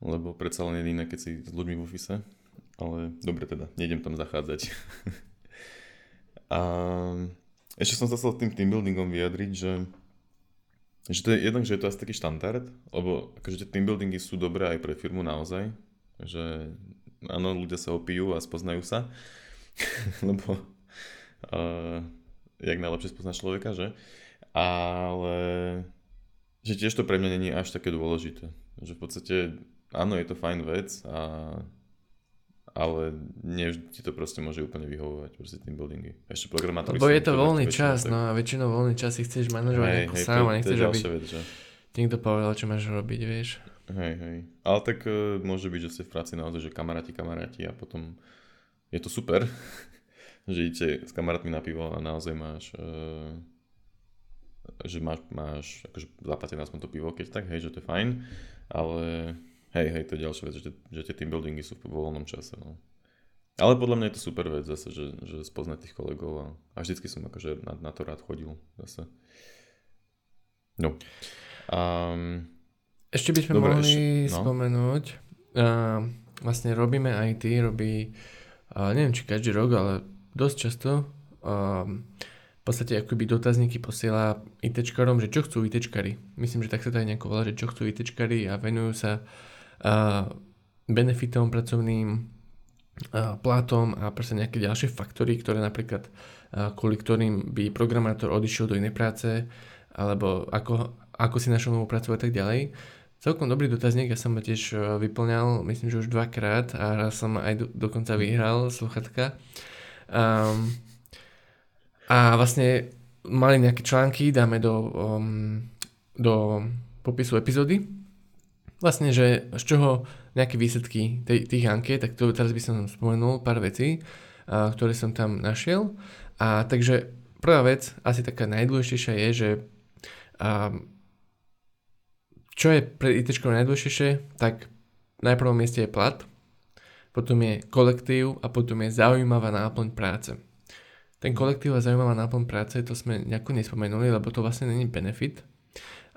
lebo predsa len je iné, keď si s ľuďmi v office, ale dobre teda, nejdem tam zachádzať. A ešte som sa chcel tým buildingom vyjadriť, že to je jednak, že je to asi taký štandard, lebo akože tie team buildingy sú dobré aj pre firmu naozaj, že áno, ľudia sa opijú a spoznajú sa, lebo jak najlepšie spoznáš človeka, že? Ale že tiež to pre mňa nie je až také dôležité, že v podstate áno, je to fajn vec ale nevždy ti to proste môže úplne vyhovovať, proste team buildingy. Ešte programátor... Lebo je to voľný čas, tak... no a väčšinou voľný čas si chceš manažovať ako sám a nechceš robiť. Niekto povedal, čo máš robiť, vieš. Hej. Ale tak môže byť, že ste v práci naozaj, že kamaráti a potom je to super, že idete s kamarátmi na pivo a naozaj máš akože zaplatené aspoň to pivo, keď tak, hej, že to je fajn, ale... Hej, to je ďalšia vec, že tie team buildingy sú v voľnom čase, no. Ale podľa mňa je to super vec zase, že spoznať tých kolegov a vždycky som akože na to rád chodil zase. No. Ešte by sme mohli spomenúť, vlastne robíme IT, neviem či každý rok, ale dosť často, v podstate akoby dotazníky posiela ITčkarom, že čo chcú ITčkari. Myslím, že tak sa to aj nejako volá, že čo chcú ITčkari a venujú sa benefitom pracovným, platom a proste nejaké ďalšie faktory, ktoré napríklad kvôli ktorým by programátor odišiel do inej práce alebo ako si našiel novú prácu a tak ďalej. Celkom dobrý dotazník, ja som ho tiež vyplňal, myslím, že už 2-krát a raz som aj dokonca vyhral sluchatka. A vlastne mali nejaké články, dáme do popisu epizódy. Vlastne, že z čoho nejaké výsledky tých ankiet, tak to teraz by som spomenul pár vecí, ktoré som tam našiel. A takže prvá vec, asi taká najdôležitejšia je, že čo je pre ITčko najdôležitejšie, tak na prvom mieste je plat, potom je kolektív a potom je zaujímavá náplň práce. Ten kolektív a zaujímavá náplň práce, to sme nejako nespomenuli, lebo to vlastne není benefit,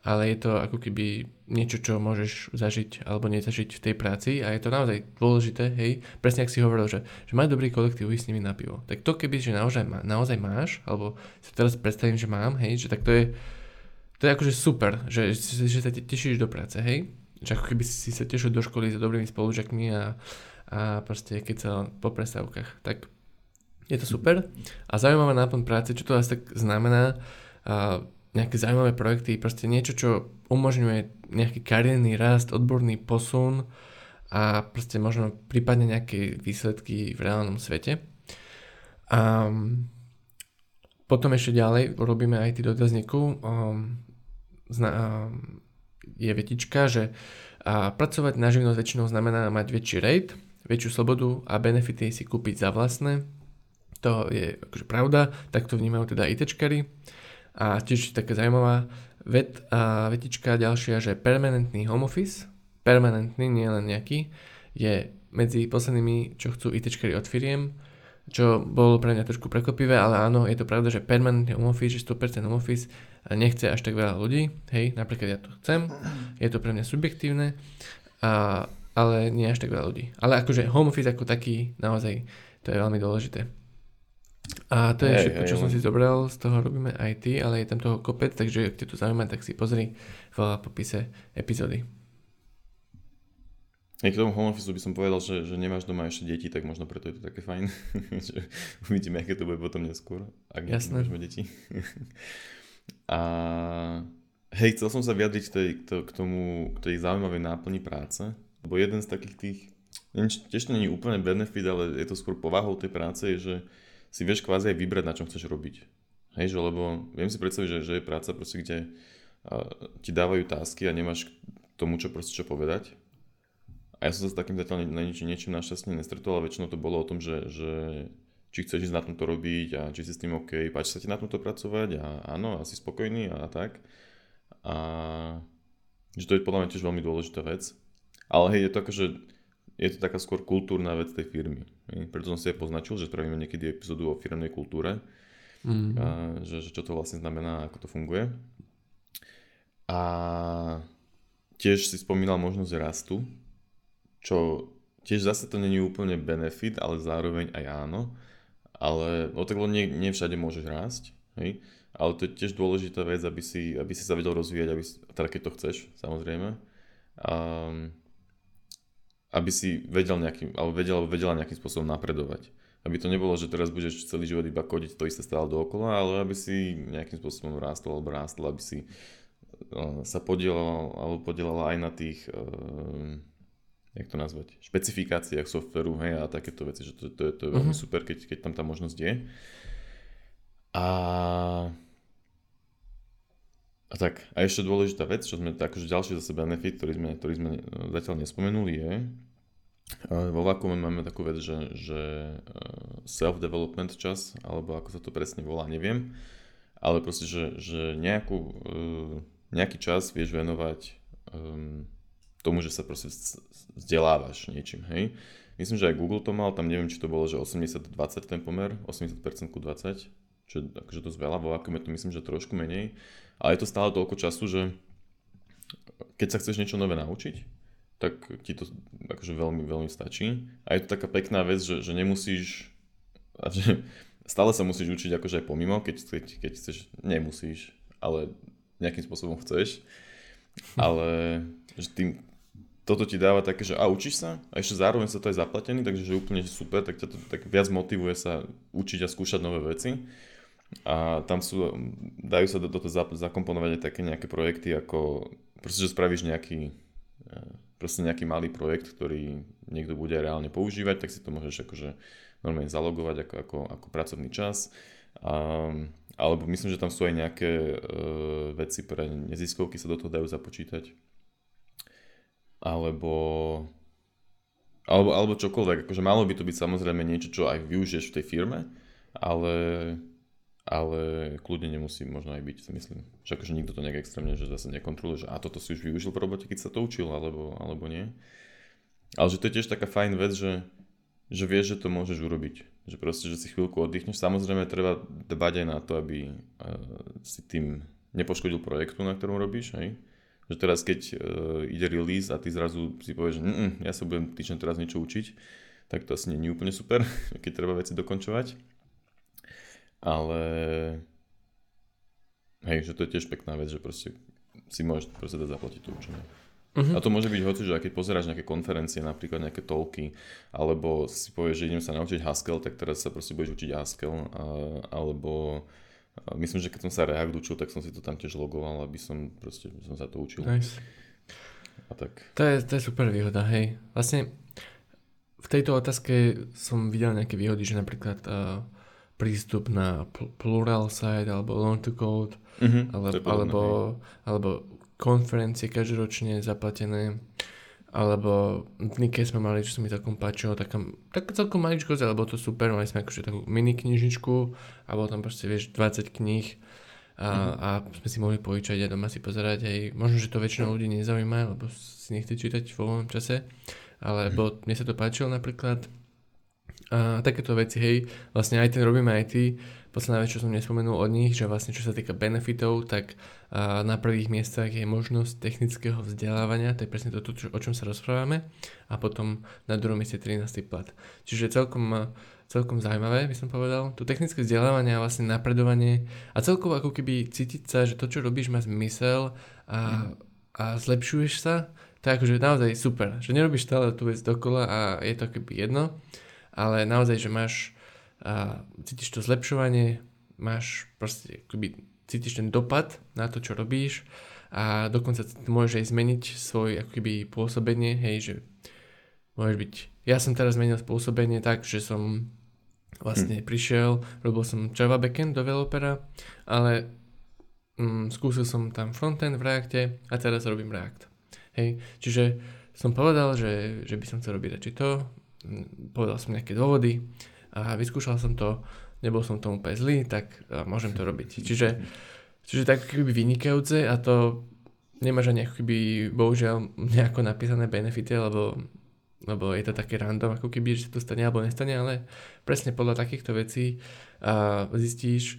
ale je to ako keby niečo, čo môžeš zažiť alebo nezažiť v tej práci a je to naozaj dôležité, hej, presne ak si hovoril, že mať dobrý kolektív, ísť s nimi na pivo. Tak to keby, že naozaj máš, alebo si teraz predstavím, že mám, hej, že tak to je akože super, že sa tešíš do práce, hej, že ako keby si sa tešil do školy za dobrými spolužiakmi a proste keď sa po prestávkach, tak je to super. A zaujímavá náplň práce, čo to asi tak znamená, nejaké zaujímavé projekty, proste niečo, čo umožňuje nejaký kariérny rast, odborný posun a proste možno prípadne nejaké výsledky v reálnom svete. Potom ešte ďalej robíme aj tí dotazníku. Je vetička, že pracovať na živnosť väčšinou znamená mať väčší rate, väčšiu slobodu a benefity si kúpiť za vlastné. To je akože pravda, tak to vnímajú teda ITčkari. A tiež taká zaujímavá vetička ďalšia, že permanentný home office, permanentný, nie len nejaký, je medzi poslednými, čo chcú ITčkari od firiem, čo bolo pre mňa trošku prekvapivé, ale áno, je to pravda, že permanentný home office, že 100% home office nechce až tak veľa ľudí, hej, napríklad ja to chcem, je to pre mňa subjektívne, ale nie až tak veľa ľudí. Ale akože home office ako taký, naozaj, to je veľmi dôležité. A to je všetko, čo som si zobral, z toho robíme aj ty, ale je tam toho kopec, takže ak ti to zaujíma, tak si pozri v popise epizódy. Ja k tomu home officeu by som povedal, že nemáš doma ešte deti, tak možno preto je to také fajn. Uvidíme, aké to bude potom neskôr, ak nemáme deti. A hej, chcel som sa vyjadriť k tej zaujímavej náplni práce, lebo jeden z takých tých, tiež to nie je úplne benefit, ale je to skôr povahou tej práce, je, že si vieš kvázi aj vybrať, na čom chceš robiť. Hej, že lebo viem si predstaviť, že je práca proste, kde ti dávajú tásky a nemáš k tomu, čo povedať. A ja som sa s takým zatiaľ niečím našťastne nestretol, ale väčšinou to bolo o tom, že či chceš ísť na tomto robiť a či si s tým OK, páči sa ti na tomto pracovať a áno, a si spokojný a tak. A že to je podľa mňa tiež veľmi dôležitá vec. Ale hej, je to akože, je to taká skôr kultúrna vec tej firmy. Preto som si aj poznačil, že spravíme niekedy epizódu o firmnej kultúre, a, že čo to vlastne znamená, ako to funguje. A tiež si spomínal možnosť rastu, čo tiež zase to nie je úplne benefit, ale zároveň aj áno. Ale tak nie všade môžeš rásť, hej? Ale to je tiež dôležitá vec, aby si sa vedel rozvíjať, teda keď to chceš, samozrejme. Aby si vedel nejakým, alebo vedela nejakým spôsobom napredovať. Aby to nebolo, že teraz budeš celý život iba kodiť to isté stále dookola, ale aby si nejakým spôsobom rástol, aby si sa podielal alebo podielala aj na tých... jak to nazvať, špecifikáciách softveru, hej, a takéto veci, že to je veľmi super, keď tam tá možnosť je. A tak, a ešte dôležitá vec, čo sme, akože ďalší zase benefit, ktorý sme zatiaľ nespomenuli, je, vo Vacuume máme takú vec, že self-development čas, alebo ako sa to presne volá, neviem, ale proste, že nejaký čas vieš venovať tomu, že sa proste vzdelávaš niečím, hej. Myslím, že aj Google to mal, tam neviem, či to bolo, že 80-20 ten pomer, 80% ku 20, čo je akože dosť veľa, vo Vacuume to myslím, že trošku menej, ale je to stále toľko času, že keď sa chceš niečo nové naučiť, tak ti to akože veľmi, veľmi stačí. A je to taká pekná vec, že nemusíš, že stále sa musíš učiť akože aj pomimo, keď chceš, nemusíš, ale nejakým spôsobom chceš, ale... Že tým, toto ti dáva také, že učíš sa a ešte zároveň sa to aj zaplatený, takže že úplne super, tak ťa to tak viac motivuje sa učiť a skúšať nové veci. A tam dajú sa do toho zakomponovať aj také nejaké projekty, ako proste, že spravíš nejaký malý projekt, ktorý niekto bude reálne používať, tak si to môžeš akože normálne zalogovať ako pracovný čas. Alebo myslím, že tam sú aj nejaké veci pre neziskovky sa do toho dajú započítať. Alebo čokoľvek, akože malo by to byť samozrejme niečo, čo aj využiješ v tej firme, ale kľudne nemusí možno aj byť, si myslím. Že akože nikto to nejak extrémne, že zase nekontroluje, že toto si už využil po robote, keď sa to učil, alebo nie. Ale že to je tiež taká fajn vec, že vieš, že to môžeš urobiť. Že proste, že si chvíľku oddychneš. Samozrejme treba dbať aj na to, aby si tým nepoškodil projektu, na ktorom robíš, hej. Že teraz keď ide release a ty zrazu si povieš, že ja sa budem týždeň teraz niečo učiť, tak to asi nie je úplne super, keď treba veci dokončovať. Ale hej, že to je tiež pekná vec, že proste si môžeš dať zaplatiť to učenie. A to môže byť hoci, že keď pozeráš nejaké konferencie, napríklad nejaké talky, alebo si povieš, že idem sa naučiť Haskell, tak teraz sa proste budeš učiť Haskell, alebo... Myslím, že keď som sa React učil, tak som si to tam tiež logoval, aby som sa to učil. Nice. A tak. To je super výhoda, hej. Vlastne v tejto otázke som videl nejaké výhody, že napríklad prístup na Plural Sight alebo Learn to Code, alebo konferencie každoročne zaplatené, alebo v Nike sme mali, čo sa mi takom páčilo, taká celkom maličkosť, alebo to super, mali sme akože takú mini knižničku a bolo tam proste, vieš, 20 kníh a sme si mohli požičať a doma si pozerať aj, možno, že to väčšinou ľudí nezaujíma, lebo si nechce čítať v voľnom čase, ale mne sa to páčilo napríklad. A takéto veci, hej, vlastne aj ten robíme aj ty, posledná vec, čo som nespomenul od nich, že vlastne čo sa týka benefitov, tak na prvých miestach je možnosť technického vzdelávania, to je presne to, o čom sa rozprávame, a potom na druhom mieste 13. plat. Čiže celkom zaujímavé, by som povedal, to technické vzdelávanie a vlastne napredovanie a celkovo ako keby cítiť sa, že to, čo robíš, má zmysel a zlepšuješ sa, to je akože naozaj super, že nerobíš stále tú vec dokola a je to keby jedno, ale naozaj, že máš cítiš to zlepšovanie, máš proste, akoby cítiš ten dopad na to, čo robíš a dokonca môžeš aj zmeniť svoje akoby pôsobenie, hej, že môžeš byť, ja som teraz zmenil pôsobenie tak, že som vlastne prišiel, robil som Java backend developera, ale skúsil som tam frontend v Reacte a teraz robím React, hej, čiže som povedal, že by som chcel robiť radšej to, povedal som nejaké dôvody a vyskúšal som to, nebol som tomu úplne zlý, tak môžem to robiť. Čiže tak keby vynikajúce a to nemáš ani keby bohužiaľ nejako napísané benefity, lebo je to také random, ako keby, že sa to stane alebo nestane, ale presne podľa takýchto vecí zistíš,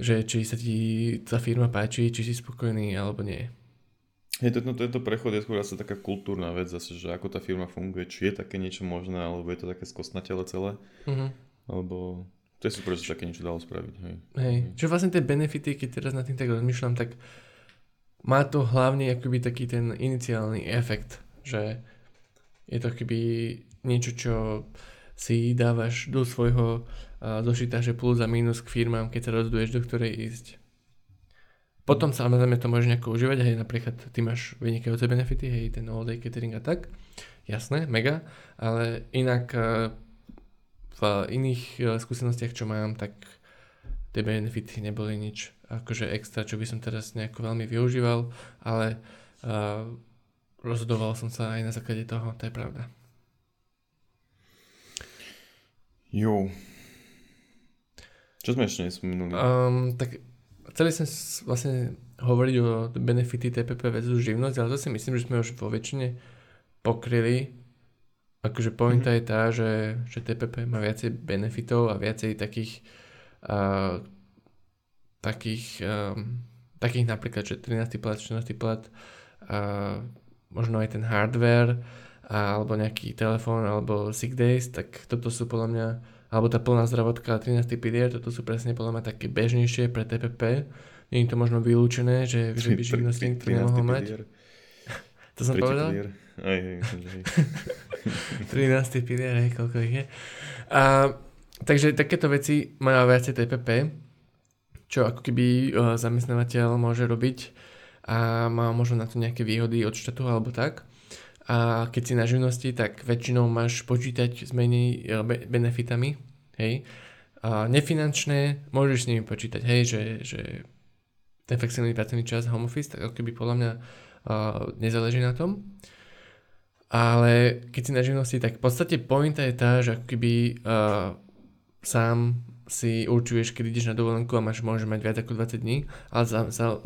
že či sa ti tá firma páči, či si spokojný alebo nie. Tento prechod je skôr asi taká kultúrna vec zase, že ako tá firma funguje, či je také niečo možné, alebo je to také skostnatele celé, alebo to je super, že také niečo dalo spraviť. Hej. Čo vlastne tie benefity, keď teraz na tým tak rozmýšľam, tak má to hlavne akoby taký ten iniciálny efekt, že je to akoby niečo, čo si dávaš do svojho zošita, že plus a minus k firmám, keď sa rozhoduješ, do ktorej ísť. Potom samozrejme to môžeš nejako užívať, hej, napríklad ty máš vynikajúce benefity, hej, ten all-day catering a tak, jasné, mega, ale inak v iných skúsenostiach, čo mám, tak tie benefity neboli nič akože extra, čo by som teraz nejako veľmi využíval, ale rozhodoval som sa aj na základe toho, to je pravda. Jo. Čo sme ešte nespomenuli? Tak chceli sme vlastne hovoriť o benefity TPP versus živnosť, ale to si myslím, že sme už vo väčšine pokryli. Akože pointa je tá, že TPP má viacej benefitov a viacej takých napríklad, že 13. plat, 14. plat, možno aj ten hardware, alebo nejaký telefón, alebo Sick-days, tak toto sú podľa mňa, alebo tá plná zdravotka, 13. pilier, toto sú presne podľa mňa také bežnejšie pre TPP. Nie je to možno vylúčené, že by živnostník to nemohol mať. To som povedal? Aj. 13. pilier, hej, koľko ich je. Takže takéto veci majú viacej TPP, čo ako keby zamestnávateľ môže robiť a má možno na to nejaké výhody od štátu alebo tak. A keď si na živnosti, tak väčšinou máš počítať s menej benefitami, hej. A nefinančné, môžeš s nimi počítať, hej, že ten flexibilný pracovný čas, home office, tak ako keby podľa mňa nezáleží na tom. Ale keď si na živnosti, tak v podstate pointa je tá, že ako keby sám si určuješ, keď ideš na dovolenku a môžeš mať viac ako 20 dní, ale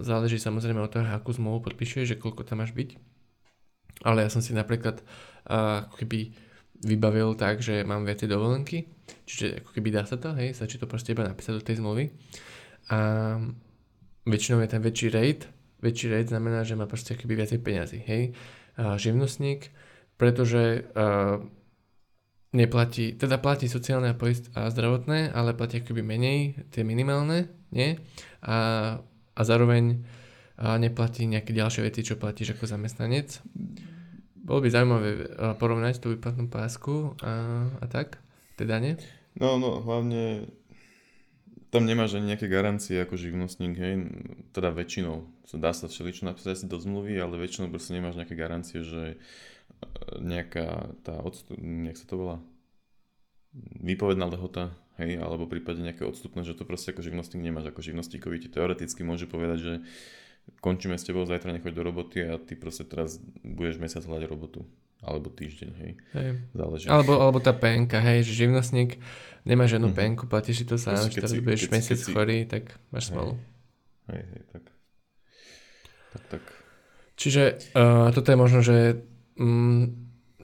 záleží samozrejme od toho, akú zmluvu podpíšeš, že koľko tam máš byť. Ale ja som si napríklad ako keby vybavil tak, že mám viacej dovolenky, čiže ako keby dá sa to, hej, stačí to proste iba napísať do tej zmluvy a väčšinou je tam väčší rate znamená, že má proste keby viacej peňazí, hej, živnostník, pretože neplatí, teda platí sociálne a zdravotné, ale platí ako keby menej, tie minimálne, nie, a zároveň a neplatí nejaké ďalšie veci, čo platíš ako zamestnanec. Bolo by zaujímavé porovnať tú výplatnú pásku a tak, teda nie? No, hlavne tam nemáš ani nejaké garancie ako živnostník, hej, teda väčšinou, dá sa všeličo napísať asi do zmluvy, ale väčšinou proste nemáš nejaké garancie, že nejaká tá, jak sa to volá, výpovedná lehota, hej, alebo prípadne nejaké odstupné, že to proste ako živnostník nemáš, ako živnostníkovi ti teoreticky môžu povedať, že končíme s tebou, zajtra nechoď do roboty a ty proste teraz budeš mesiac hľadať robotu. Alebo týždeň, hej. Záleží. Alebo tá penka, hej, že živnostník nemá žiadnu penku, platíš si to sám, že teraz budeš mesiac chorý, tak máš smalu. Hej, tak. Čiže toto je možno, že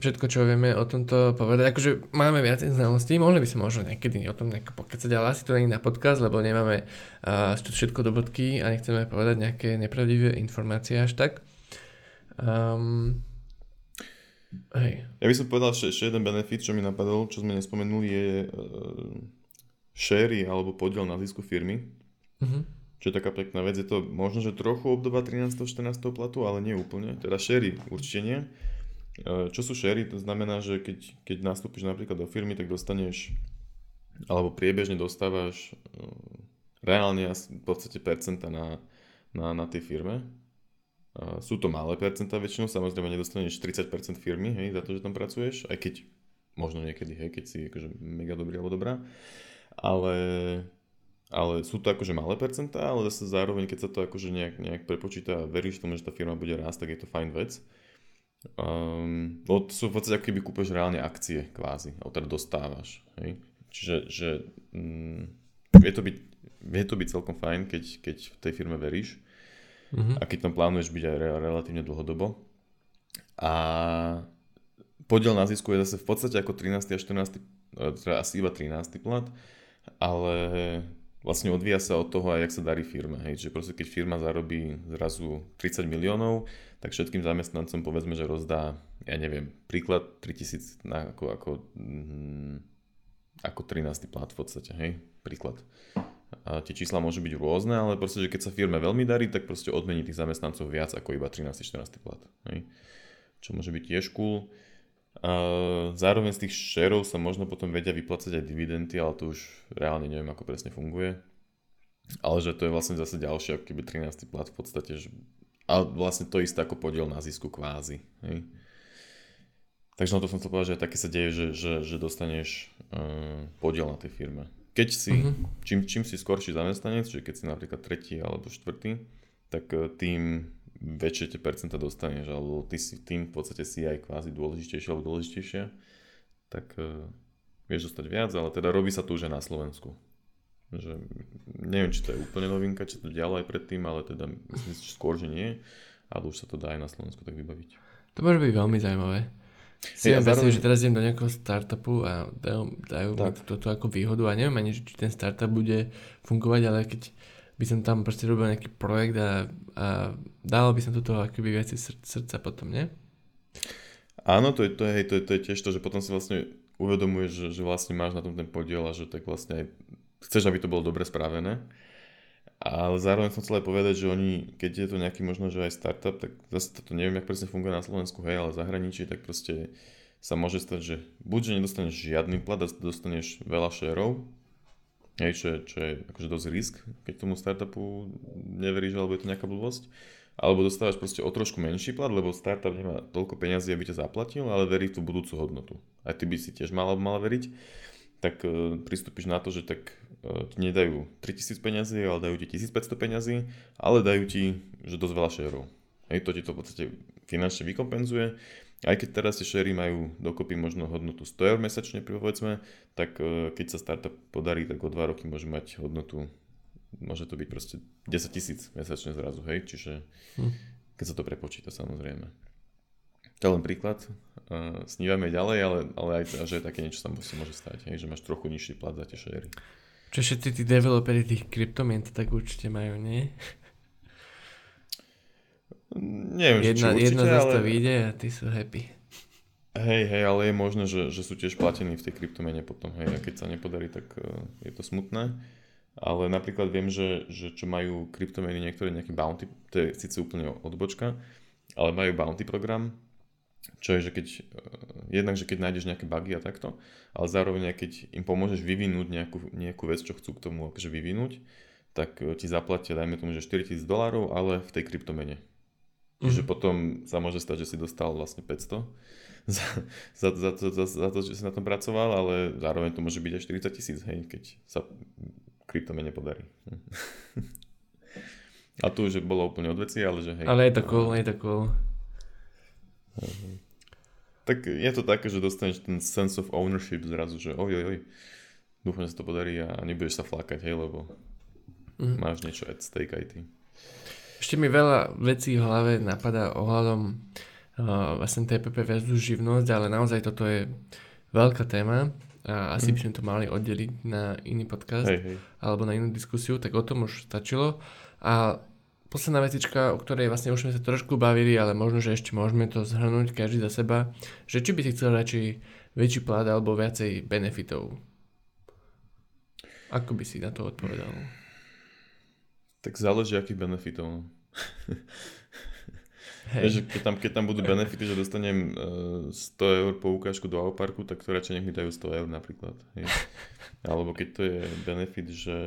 všetko, čo vieme o tomto povedať, akože máme viac znalostí, mohli by sme možno niekedy o tom nejako pokecať, ale asi to není na podcast, lebo nemáme všetko do bodky a nechceme povedať nejaké nepravdivé informácie až tak. Hej. Ja by som povedal ešte jeden benefit, čo mi napadol, čo sme nespomenuli, je share alebo podiel na zisku firmy. Čo je taká pekná vec, je to možno, že trochu obdoba 13. 14. platu, ale nie úplne. Teda share určite nie. Čo sú share? To znamená, že keď nastúpiš napríklad do firmy, tak dostaneš alebo priebežne dostávaš reálne v podstate percenta na tej firme. Sú to malé percentá väčšinou, samozrejme nedostaneš 30% firmy, hej, za to, že tam pracuješ, aj keď možno niekedy, hej, keď si akože mega dobrý alebo dobrá, ale sú to akože malé percentá, ale zase zároveň, keď sa to akože nejak prepočíta a veríš tomu, že tá firma bude rásť, tak je to fajn vec. To sú v podstate, ako keby kúpeš reálne akcie, kvázi, alebo teda dostávaš, hej, čiže vie to byť celkom fajn, keď v tej firme veríš. A keď tam plánuješ byť aj relatívne dlhodobo. A podiel na zisku je zase v podstate ako 13. a 14. Teda asi iba 13. plat, ale vlastne odvíja sa od toho aj, jak sa darí firme. Hej. Čiže proste keď firma zarobí zrazu 30 miliónov, tak všetkým zamestnancom povedzme, že rozdá, ja neviem, príklad 3000 ako 13. plat v podstate. Hej. Príklad. A tie čísla môžu byť rôzne, ale proste, že keď sa firme veľmi darí, tak proste odmení tých zamestnancov viac ako iba 13-14 plat. Hej. Čo môže byť tiež cool. Zároveň z tých shareov sa možno potom vedia vyplácať aj dividendy, ale to už reálne neviem, ako presne funguje. Ale že to je vlastne zase ďalšie, ako keby 13 plat v podstate. Ale vlastne to isté ako podiel na zisku kvázi. Hej. Takže na to som chcel povedať, že také sa deje, že dostaneš podiel na tej firme. Keď si, čím si skorší zamestnanec, čiže keď si napríklad 3. alebo 4., tak tým väčšie tie percenta dostaneš, alebo ty si tým v podstate si aj kvázi dôležitejšia alebo dôležitejšia, tak vieš dostať viac, ale teda robí sa to už aj na Slovensku. Že, neviem, či to je úplne novinka, či to dialo aj predtým, ale teda myslím si skôr, že nie, ale už sa to dá aj na Slovensku tak vybaviť. To môže byť veľmi zaujímavé. Ja myslím, že teraz idem do nejakého startupu a dajú mi toto ako výhodu a neviem ani, či ten startup bude fungovať, ale keď by som tam proste robil nejaký projekt a dal by som toto akoby viac srdca potom, nie? Áno, to je tiež to, že potom si vlastne uvedomuješ, že vlastne máš na tom ten podiel a že tak vlastne aj chceš, aby to bolo dobre spravené. Ale zároveň som chcel aj povedať, že oni, keď je to nejaký možno, že aj startup, tak zase to neviem, jak presne funguje na Slovensku, hej, ale zahraničí, tak proste sa môže stať, že buď, že nedostaneš žiadny plat a dostaneš veľa shareov, hej, čo je akože dosť risk, keď tomu startupu neveríš, alebo je to nejaká blbosť, alebo dostávaš proste o trošku menší plat, lebo startup nemá toľko peňazí, aby ťa zaplatil, ale verí tú budúcu hodnotu. Aj ty by si tiež mala veriť. Tak pristúpiš na to, že tak ti nedajú 3000 peňazí, ale dajú ti 1500 peňazí, ale dajú ti, že dosť veľa šerov. Hej, to ti to v podstate finančne vykompenzuje. Aj keď teraz tie šery majú dokopy možno hodnotu 100 € mesačne, povedzme, tak keď sa startup podarí, tak o 2 roky môže mať hodnotu, môže to byť proste 10 000 mesačne zrazu, hej, čiže keď sa to prepočíta, samozrejme. To je len príklad, snívame ďalej, ale aj že také niečo sa môže stať, hej, že máš trochu nižší plat za tie sharery. Čo všetci tí developeri tých kryptomien to tak určite majú, nie? Neviem, jedna určite, ale... vyjde a ty sú happy. Hej, ale je možné, že sú tiež platení v tej kryptomene potom, hej, a keď sa nepodarí, tak je to smutné. Ale napríklad viem, že čo majú kryptomeny niektoré nejaký bounty, to je síce úplne odbočka, ale majú bounty program, čo je, že keď nájdeš nejaké bugy a takto, ale zároveň keď im pomôžeš vyvinúť nejakú vec, čo chcú k tomu akože vyvinúť, tak ti zaplatia, dajme tomu, že $4000, ale v tej kryptomene. Čiže potom sa môže stať, že si dostal vlastne 500 za to, že si na tom pracoval, ale zároveň to môže byť aj 40 000, hej, keď sa kryptomene podarí. A tu už bolo úplne odveci, ale že hej. Ale je to cool, je to cool. Tak je to také, že dostaneš ten sense of ownership zrazu, že ojojoj, dúfam, že sa to podarí a nebudeš sa flákať, hej, lebo máš niečo at stake aj ty. Ešte mi veľa vecí v hlave napadá ohľadom vlastne TPP versus živnosť, ale naozaj toto je veľká téma a asi by sme to mali oddeliť na iný podcast alebo na inú diskusiu, tak o tom už stačilo. A posledná vecička, o ktorej vlastne už sme sa trošku bavili, ale možno, že ešte môžeme to zhrnúť každý za seba, že či by si chcel radšej väčší plát alebo viacej benefitov. Ako by si na to odpovedal? Tak záleží, aký benefitov. Hey. Keď tam budú benefity, že dostanem 100 eur poukážku do Auparku, tak to radšej nech mi dajú 100 eur napríklad. Hej. Alebo keď to je benefit, že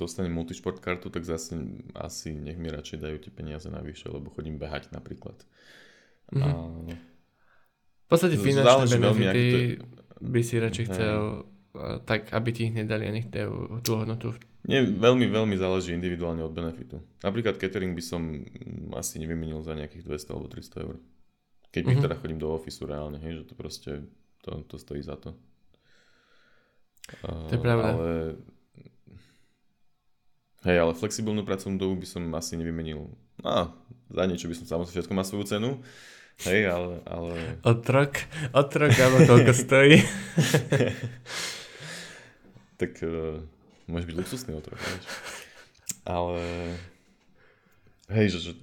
dostanem multisport kartu, tak zase asi nech mi radšej dajú tie peniaze navyše, lebo chodím behať napríklad. V podstate finančné benefity by si radšej chcel... tak aby ti ich nedali a nech tú hodnotu. Nie, veľmi záleží individuálne od benefitu. Napríklad catering by som asi nevymenil za nejakých 200 alebo 300 eur. Keď mi teda chodím do ofisu reálne, hej, že to proste to stojí za to. To je pravda. Ale flexibilnú pracovnú dobu by som asi nevymenil. Za niečo by som samozrejme, všetko má svoju cenu. Hej, ale... Otrok, alebo toľko stojí. Tak môže byť luxusný otrok, vieš. Ale hej, že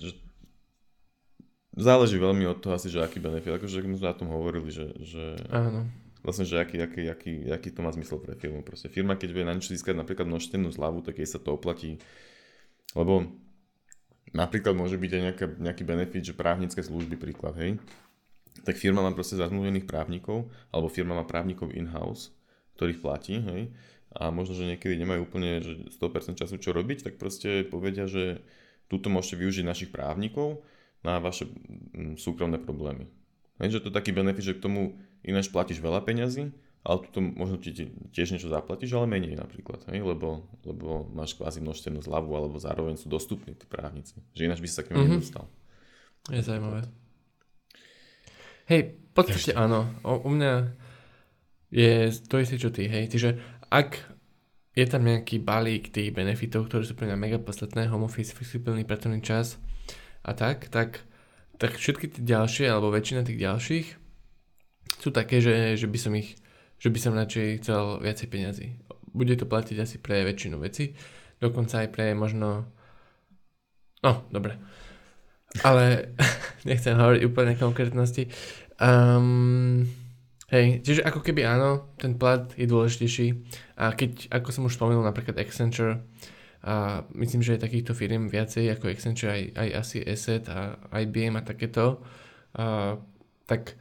záleží veľmi od toho asi, že aký benefit, akože my sme na tom hovorili, že vlastne, že aký to má zmysel pre firmu. Proste firma, keď vie na niečo získať napríklad množstevnú zľavu, tak jej sa to oplatí, lebo napríklad môže byť aj nejaký benefit, že právnické služby príklad, hej. Tak firma má proste zazmluvených právnikov, alebo firma má právnikov in-house, ktorých platí, hej. A možno, že niekedy nemajú úplne že 100% času čo robiť, tak proste povedia, že túto môžete využiť našich právnikov na vaše súkromné problémy. Hej, že to je taký benefit, že k tomu ináč platíš veľa peňazí, ale túto možno ti tiež niečo zaplatíš, ale menej napríklad, hej, lebo máš kvázi množstevnú zľavu, alebo zároveň sú dostupní tí právnici, že ináč by si sa k nemu nedostal. Je zaujímavé. Hej, v podstate áno, u mňa je to isté, čo ty, hej, čiže ak je tam nejaký balík tých benefitov, ktoré sú pre mňa mega podstatné, home office, flexibilný pracovný čas a tak všetky tie ďalšie, alebo väčšina tých ďalších sú také, že by som radšej chcel viacej peniazy. Bude to platiť asi pre väčšinu vecí, dokonca aj pre možno... No, dobre. Ale nechcem hovoriť úplne konkrétnosti. Čiže ako keby áno, ten plat je dôležitejší a keď, ako som už spomenul, napríklad Accenture, a myslím, že je takýchto firiem viacej ako Accenture, aj asi Asset a IBM a takéto, tak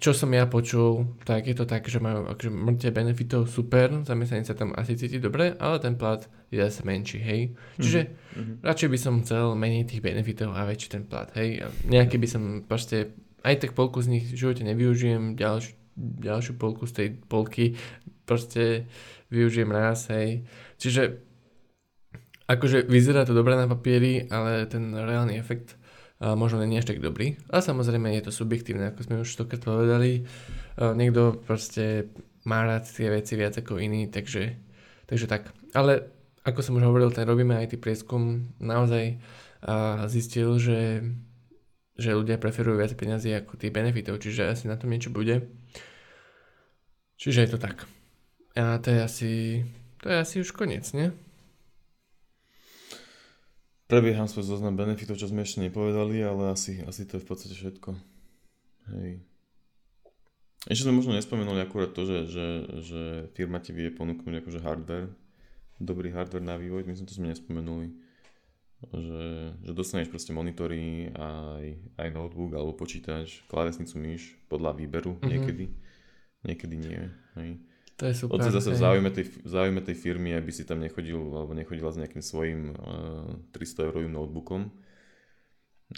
čo som ja počul, tak je to tak, že majú akože mŕte benefitov, super, zamestnanec sa tam asi cíti dobre, ale ten plat je zase menší, hej. Čiže radšej by som chcel menej tých benefitov a väčší ten plat, hej. A nejaký by som proste, aj tak polku z nich v živote nevyužijem, ďalšiu polku z tej polky proste využijem raz, hej. Čiže akože vyzerá to dobre na papieri, ale ten reálny efekt možno nie je až tak dobrý. Ale samozrejme je to subjektívne, ako sme už stokrát povedali. Niekto proste má rád tie veci viac ako iný, takže tak. Ale ako som už hovoril, tak robíme aj tý prieskum. Naozaj zistil, že ľudia preferujú viac peniazy ako tých benefitov, čiže asi na tom niečo bude. Čiže je to tak. A to je asi už koniec, nie? Prebieham svoj zoznam benefitov, čo sme ešte nepovedali, ale asi to je v podstate všetko. Hej. Ešte sme možno nespomenuli akurát to, že firma ti vie ponúknuť akože hardware, dobrý hardware na vývoj, myslím, to sme nespomenuli. Že dostaneš proste monitory, aj notebook alebo počítač, klávesnicu, myš podľa výberu niekedy nie. Hej. To je super. Odtiaľ zase v záujme tej firmy, aby si tam nechodil alebo nechodila s nejakým svojím 300 eurovým notebookom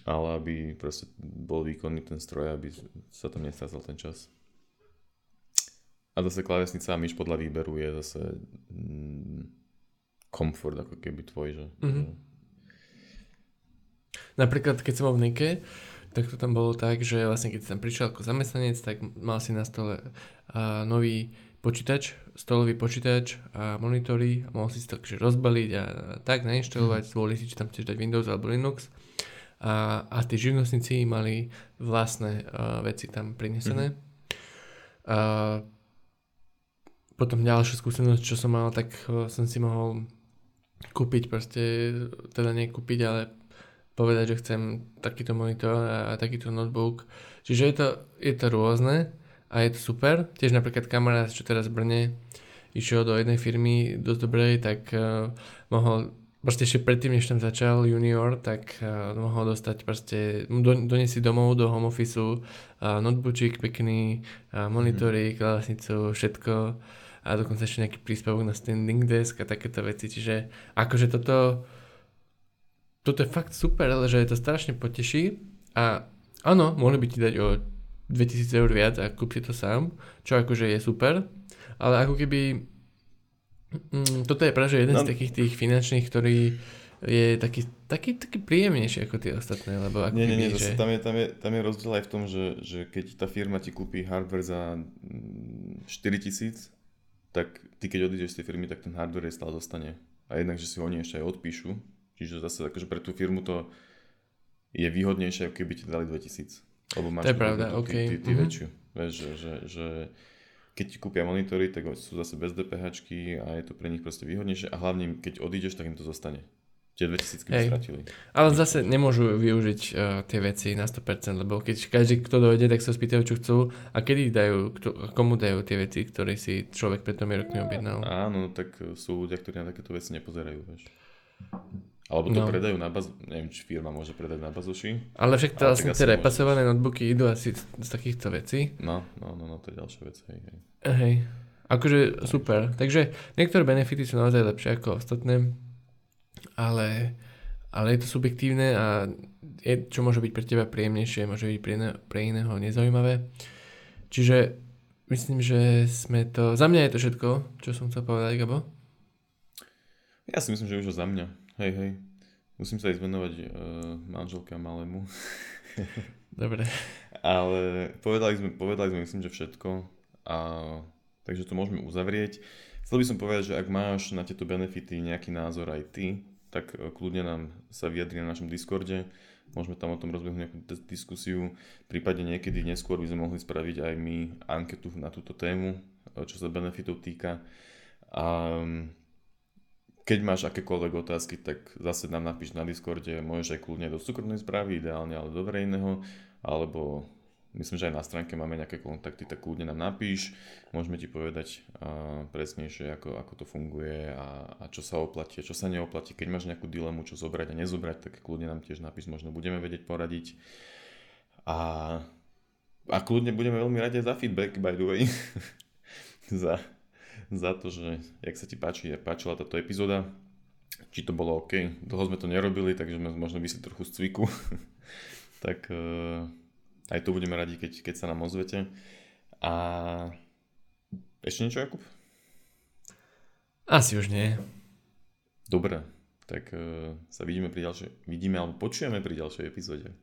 ale aby proste bol výkonný ten stroj, aby sa tam nestrácal ten čas. A zase klávesnica a myš podľa výberu je zase komfort ako keby tvoj, že... Mm-hmm. Napríklad keď som bol v Nike, tak to tam bolo tak, že vlastne keď si tam prišiel ako zamestnanec, tak mal si na stole nový počítač, stolový počítač a monitory, a mohol si to takže rozbaliť a tak nainštalovať, zvolili si, či tam chceš dať Windows alebo Linux. A tí živnostníci mali vlastné veci tam prinesené. Potom ďalšia skúsenosť, čo som mal, tak som si mohol kúpiť proste, teda nekúpiť, ale povedať, že chcem takýto monitor a takýto notebook. Čiže je to rôzne a je to super. Tiež napríklad kamarát, čo teraz v Brne išiel do jednej firmy dosť dobrej, tak mohol proste ešte predtým, než tam začal junior, tak mohol dostať proste, doniesť si domov do home officeu notebookík pekný, monitory, klávesnicu, všetko a dokonca ešte nejaký príspevok na standing desk a takéto veci. Čiže akože toto je fakt super, že to strašne poteší a áno, mohli by ti dať o 2000 eur viac a kúp si to sám, čo akože je super, ale ako keby toto je práve jeden z takých tých finančných, ktorý je taký príjemnejší ako tie ostatné, lebo ako nie, keby, že... Tam je rozdiel aj v tom, že keď tá firma ti kúpi hardware za 4000, tak ty keď odídeš z tej firmy, tak ten hardware jej stále zostane a jednak, že si oni ešte aj odpíšu. Čiže zase akože pre tú firmu to je výhodnejšie, ako keby ti dali 2000. Lebo máš to pravda, okay. Ty väčšiu. Vieš, že keď ti kúpia monitory, tak sú zase bez DPHčky a je to pre nich proste výhodnejšie. A hlavne, keď odídeš, tak im to zostane. Tie 2000 by stratili. Ale zase nemôžu využiť tie veci na 100%, lebo keď každý, kto dojde, tak sa spýtajú, čo chcú a kedy dajú, komu dajú tie veci, ktoré si človek pred tom rokmi objednal. Áno, tak sú ľudia, ktorí na takéto veci nepozerajú, vieš. Alebo to predajú na bazu, neviem, či firma môže predať na bazuši. Ale však to vlastne tie repasované notebooky idú asi z takýchto vecí. No, to je ďalšia vec, hej. Hej, akože super. Takže niektoré benefity sú naozaj lepšie ako ostatné, ale je to subjektívne a je, čo môže byť pre teba príjemnejšie, môže byť pre iného nezaujímavé. Čiže myslím, že sme to... Za mňa je to všetko, čo som chcel povedať, Gabo. Ja si myslím, že už za mňa. Hej. Musím sa ísť venovať manželka malému. Dobre. Ale povedali sme myslím, že všetko. A takže to môžeme uzavrieť. Chcel by som povedať, že ak máš na tieto benefity nejaký názor aj ty, tak kľudne nám sa vyjadri na našom Discorde. Môžeme tam o tom rozbehnúť nejakú diskusiu. Prípadne niekedy neskôr by sme mohli spraviť aj my anketu na túto tému, čo sa benefitov týka. A keď máš akékoľvek otázky, tak zase nám napíš na Discorde, môžeš aj kľudne do súkromnej správy, ideálne, ale do verejného, alebo myslím, že aj na stránke máme nejaké kontakty, tak kľudne nám napíš, môžeme ti povedať presnejšie, ako to funguje a čo sa oplatí, čo sa neoplatí. Keď máš nejakú dilemu, čo zobrať a nezobrať, tak kľudne nám tiež napíš, možno budeme vedieť poradiť. A kľudne budeme veľmi radi za feedback, by the way. za to, že jak sa ti páčila táto epizóda, či to bolo OK. Dlho sme to nerobili, takže sme možno vyšli trochu z cviku. Tak aj to budeme radi, keď sa nám ozvete. A ešte niečo, Jakub? Asi už nie. Dobre, tak sa vidíme alebo počujeme pri ďalšej epizóde.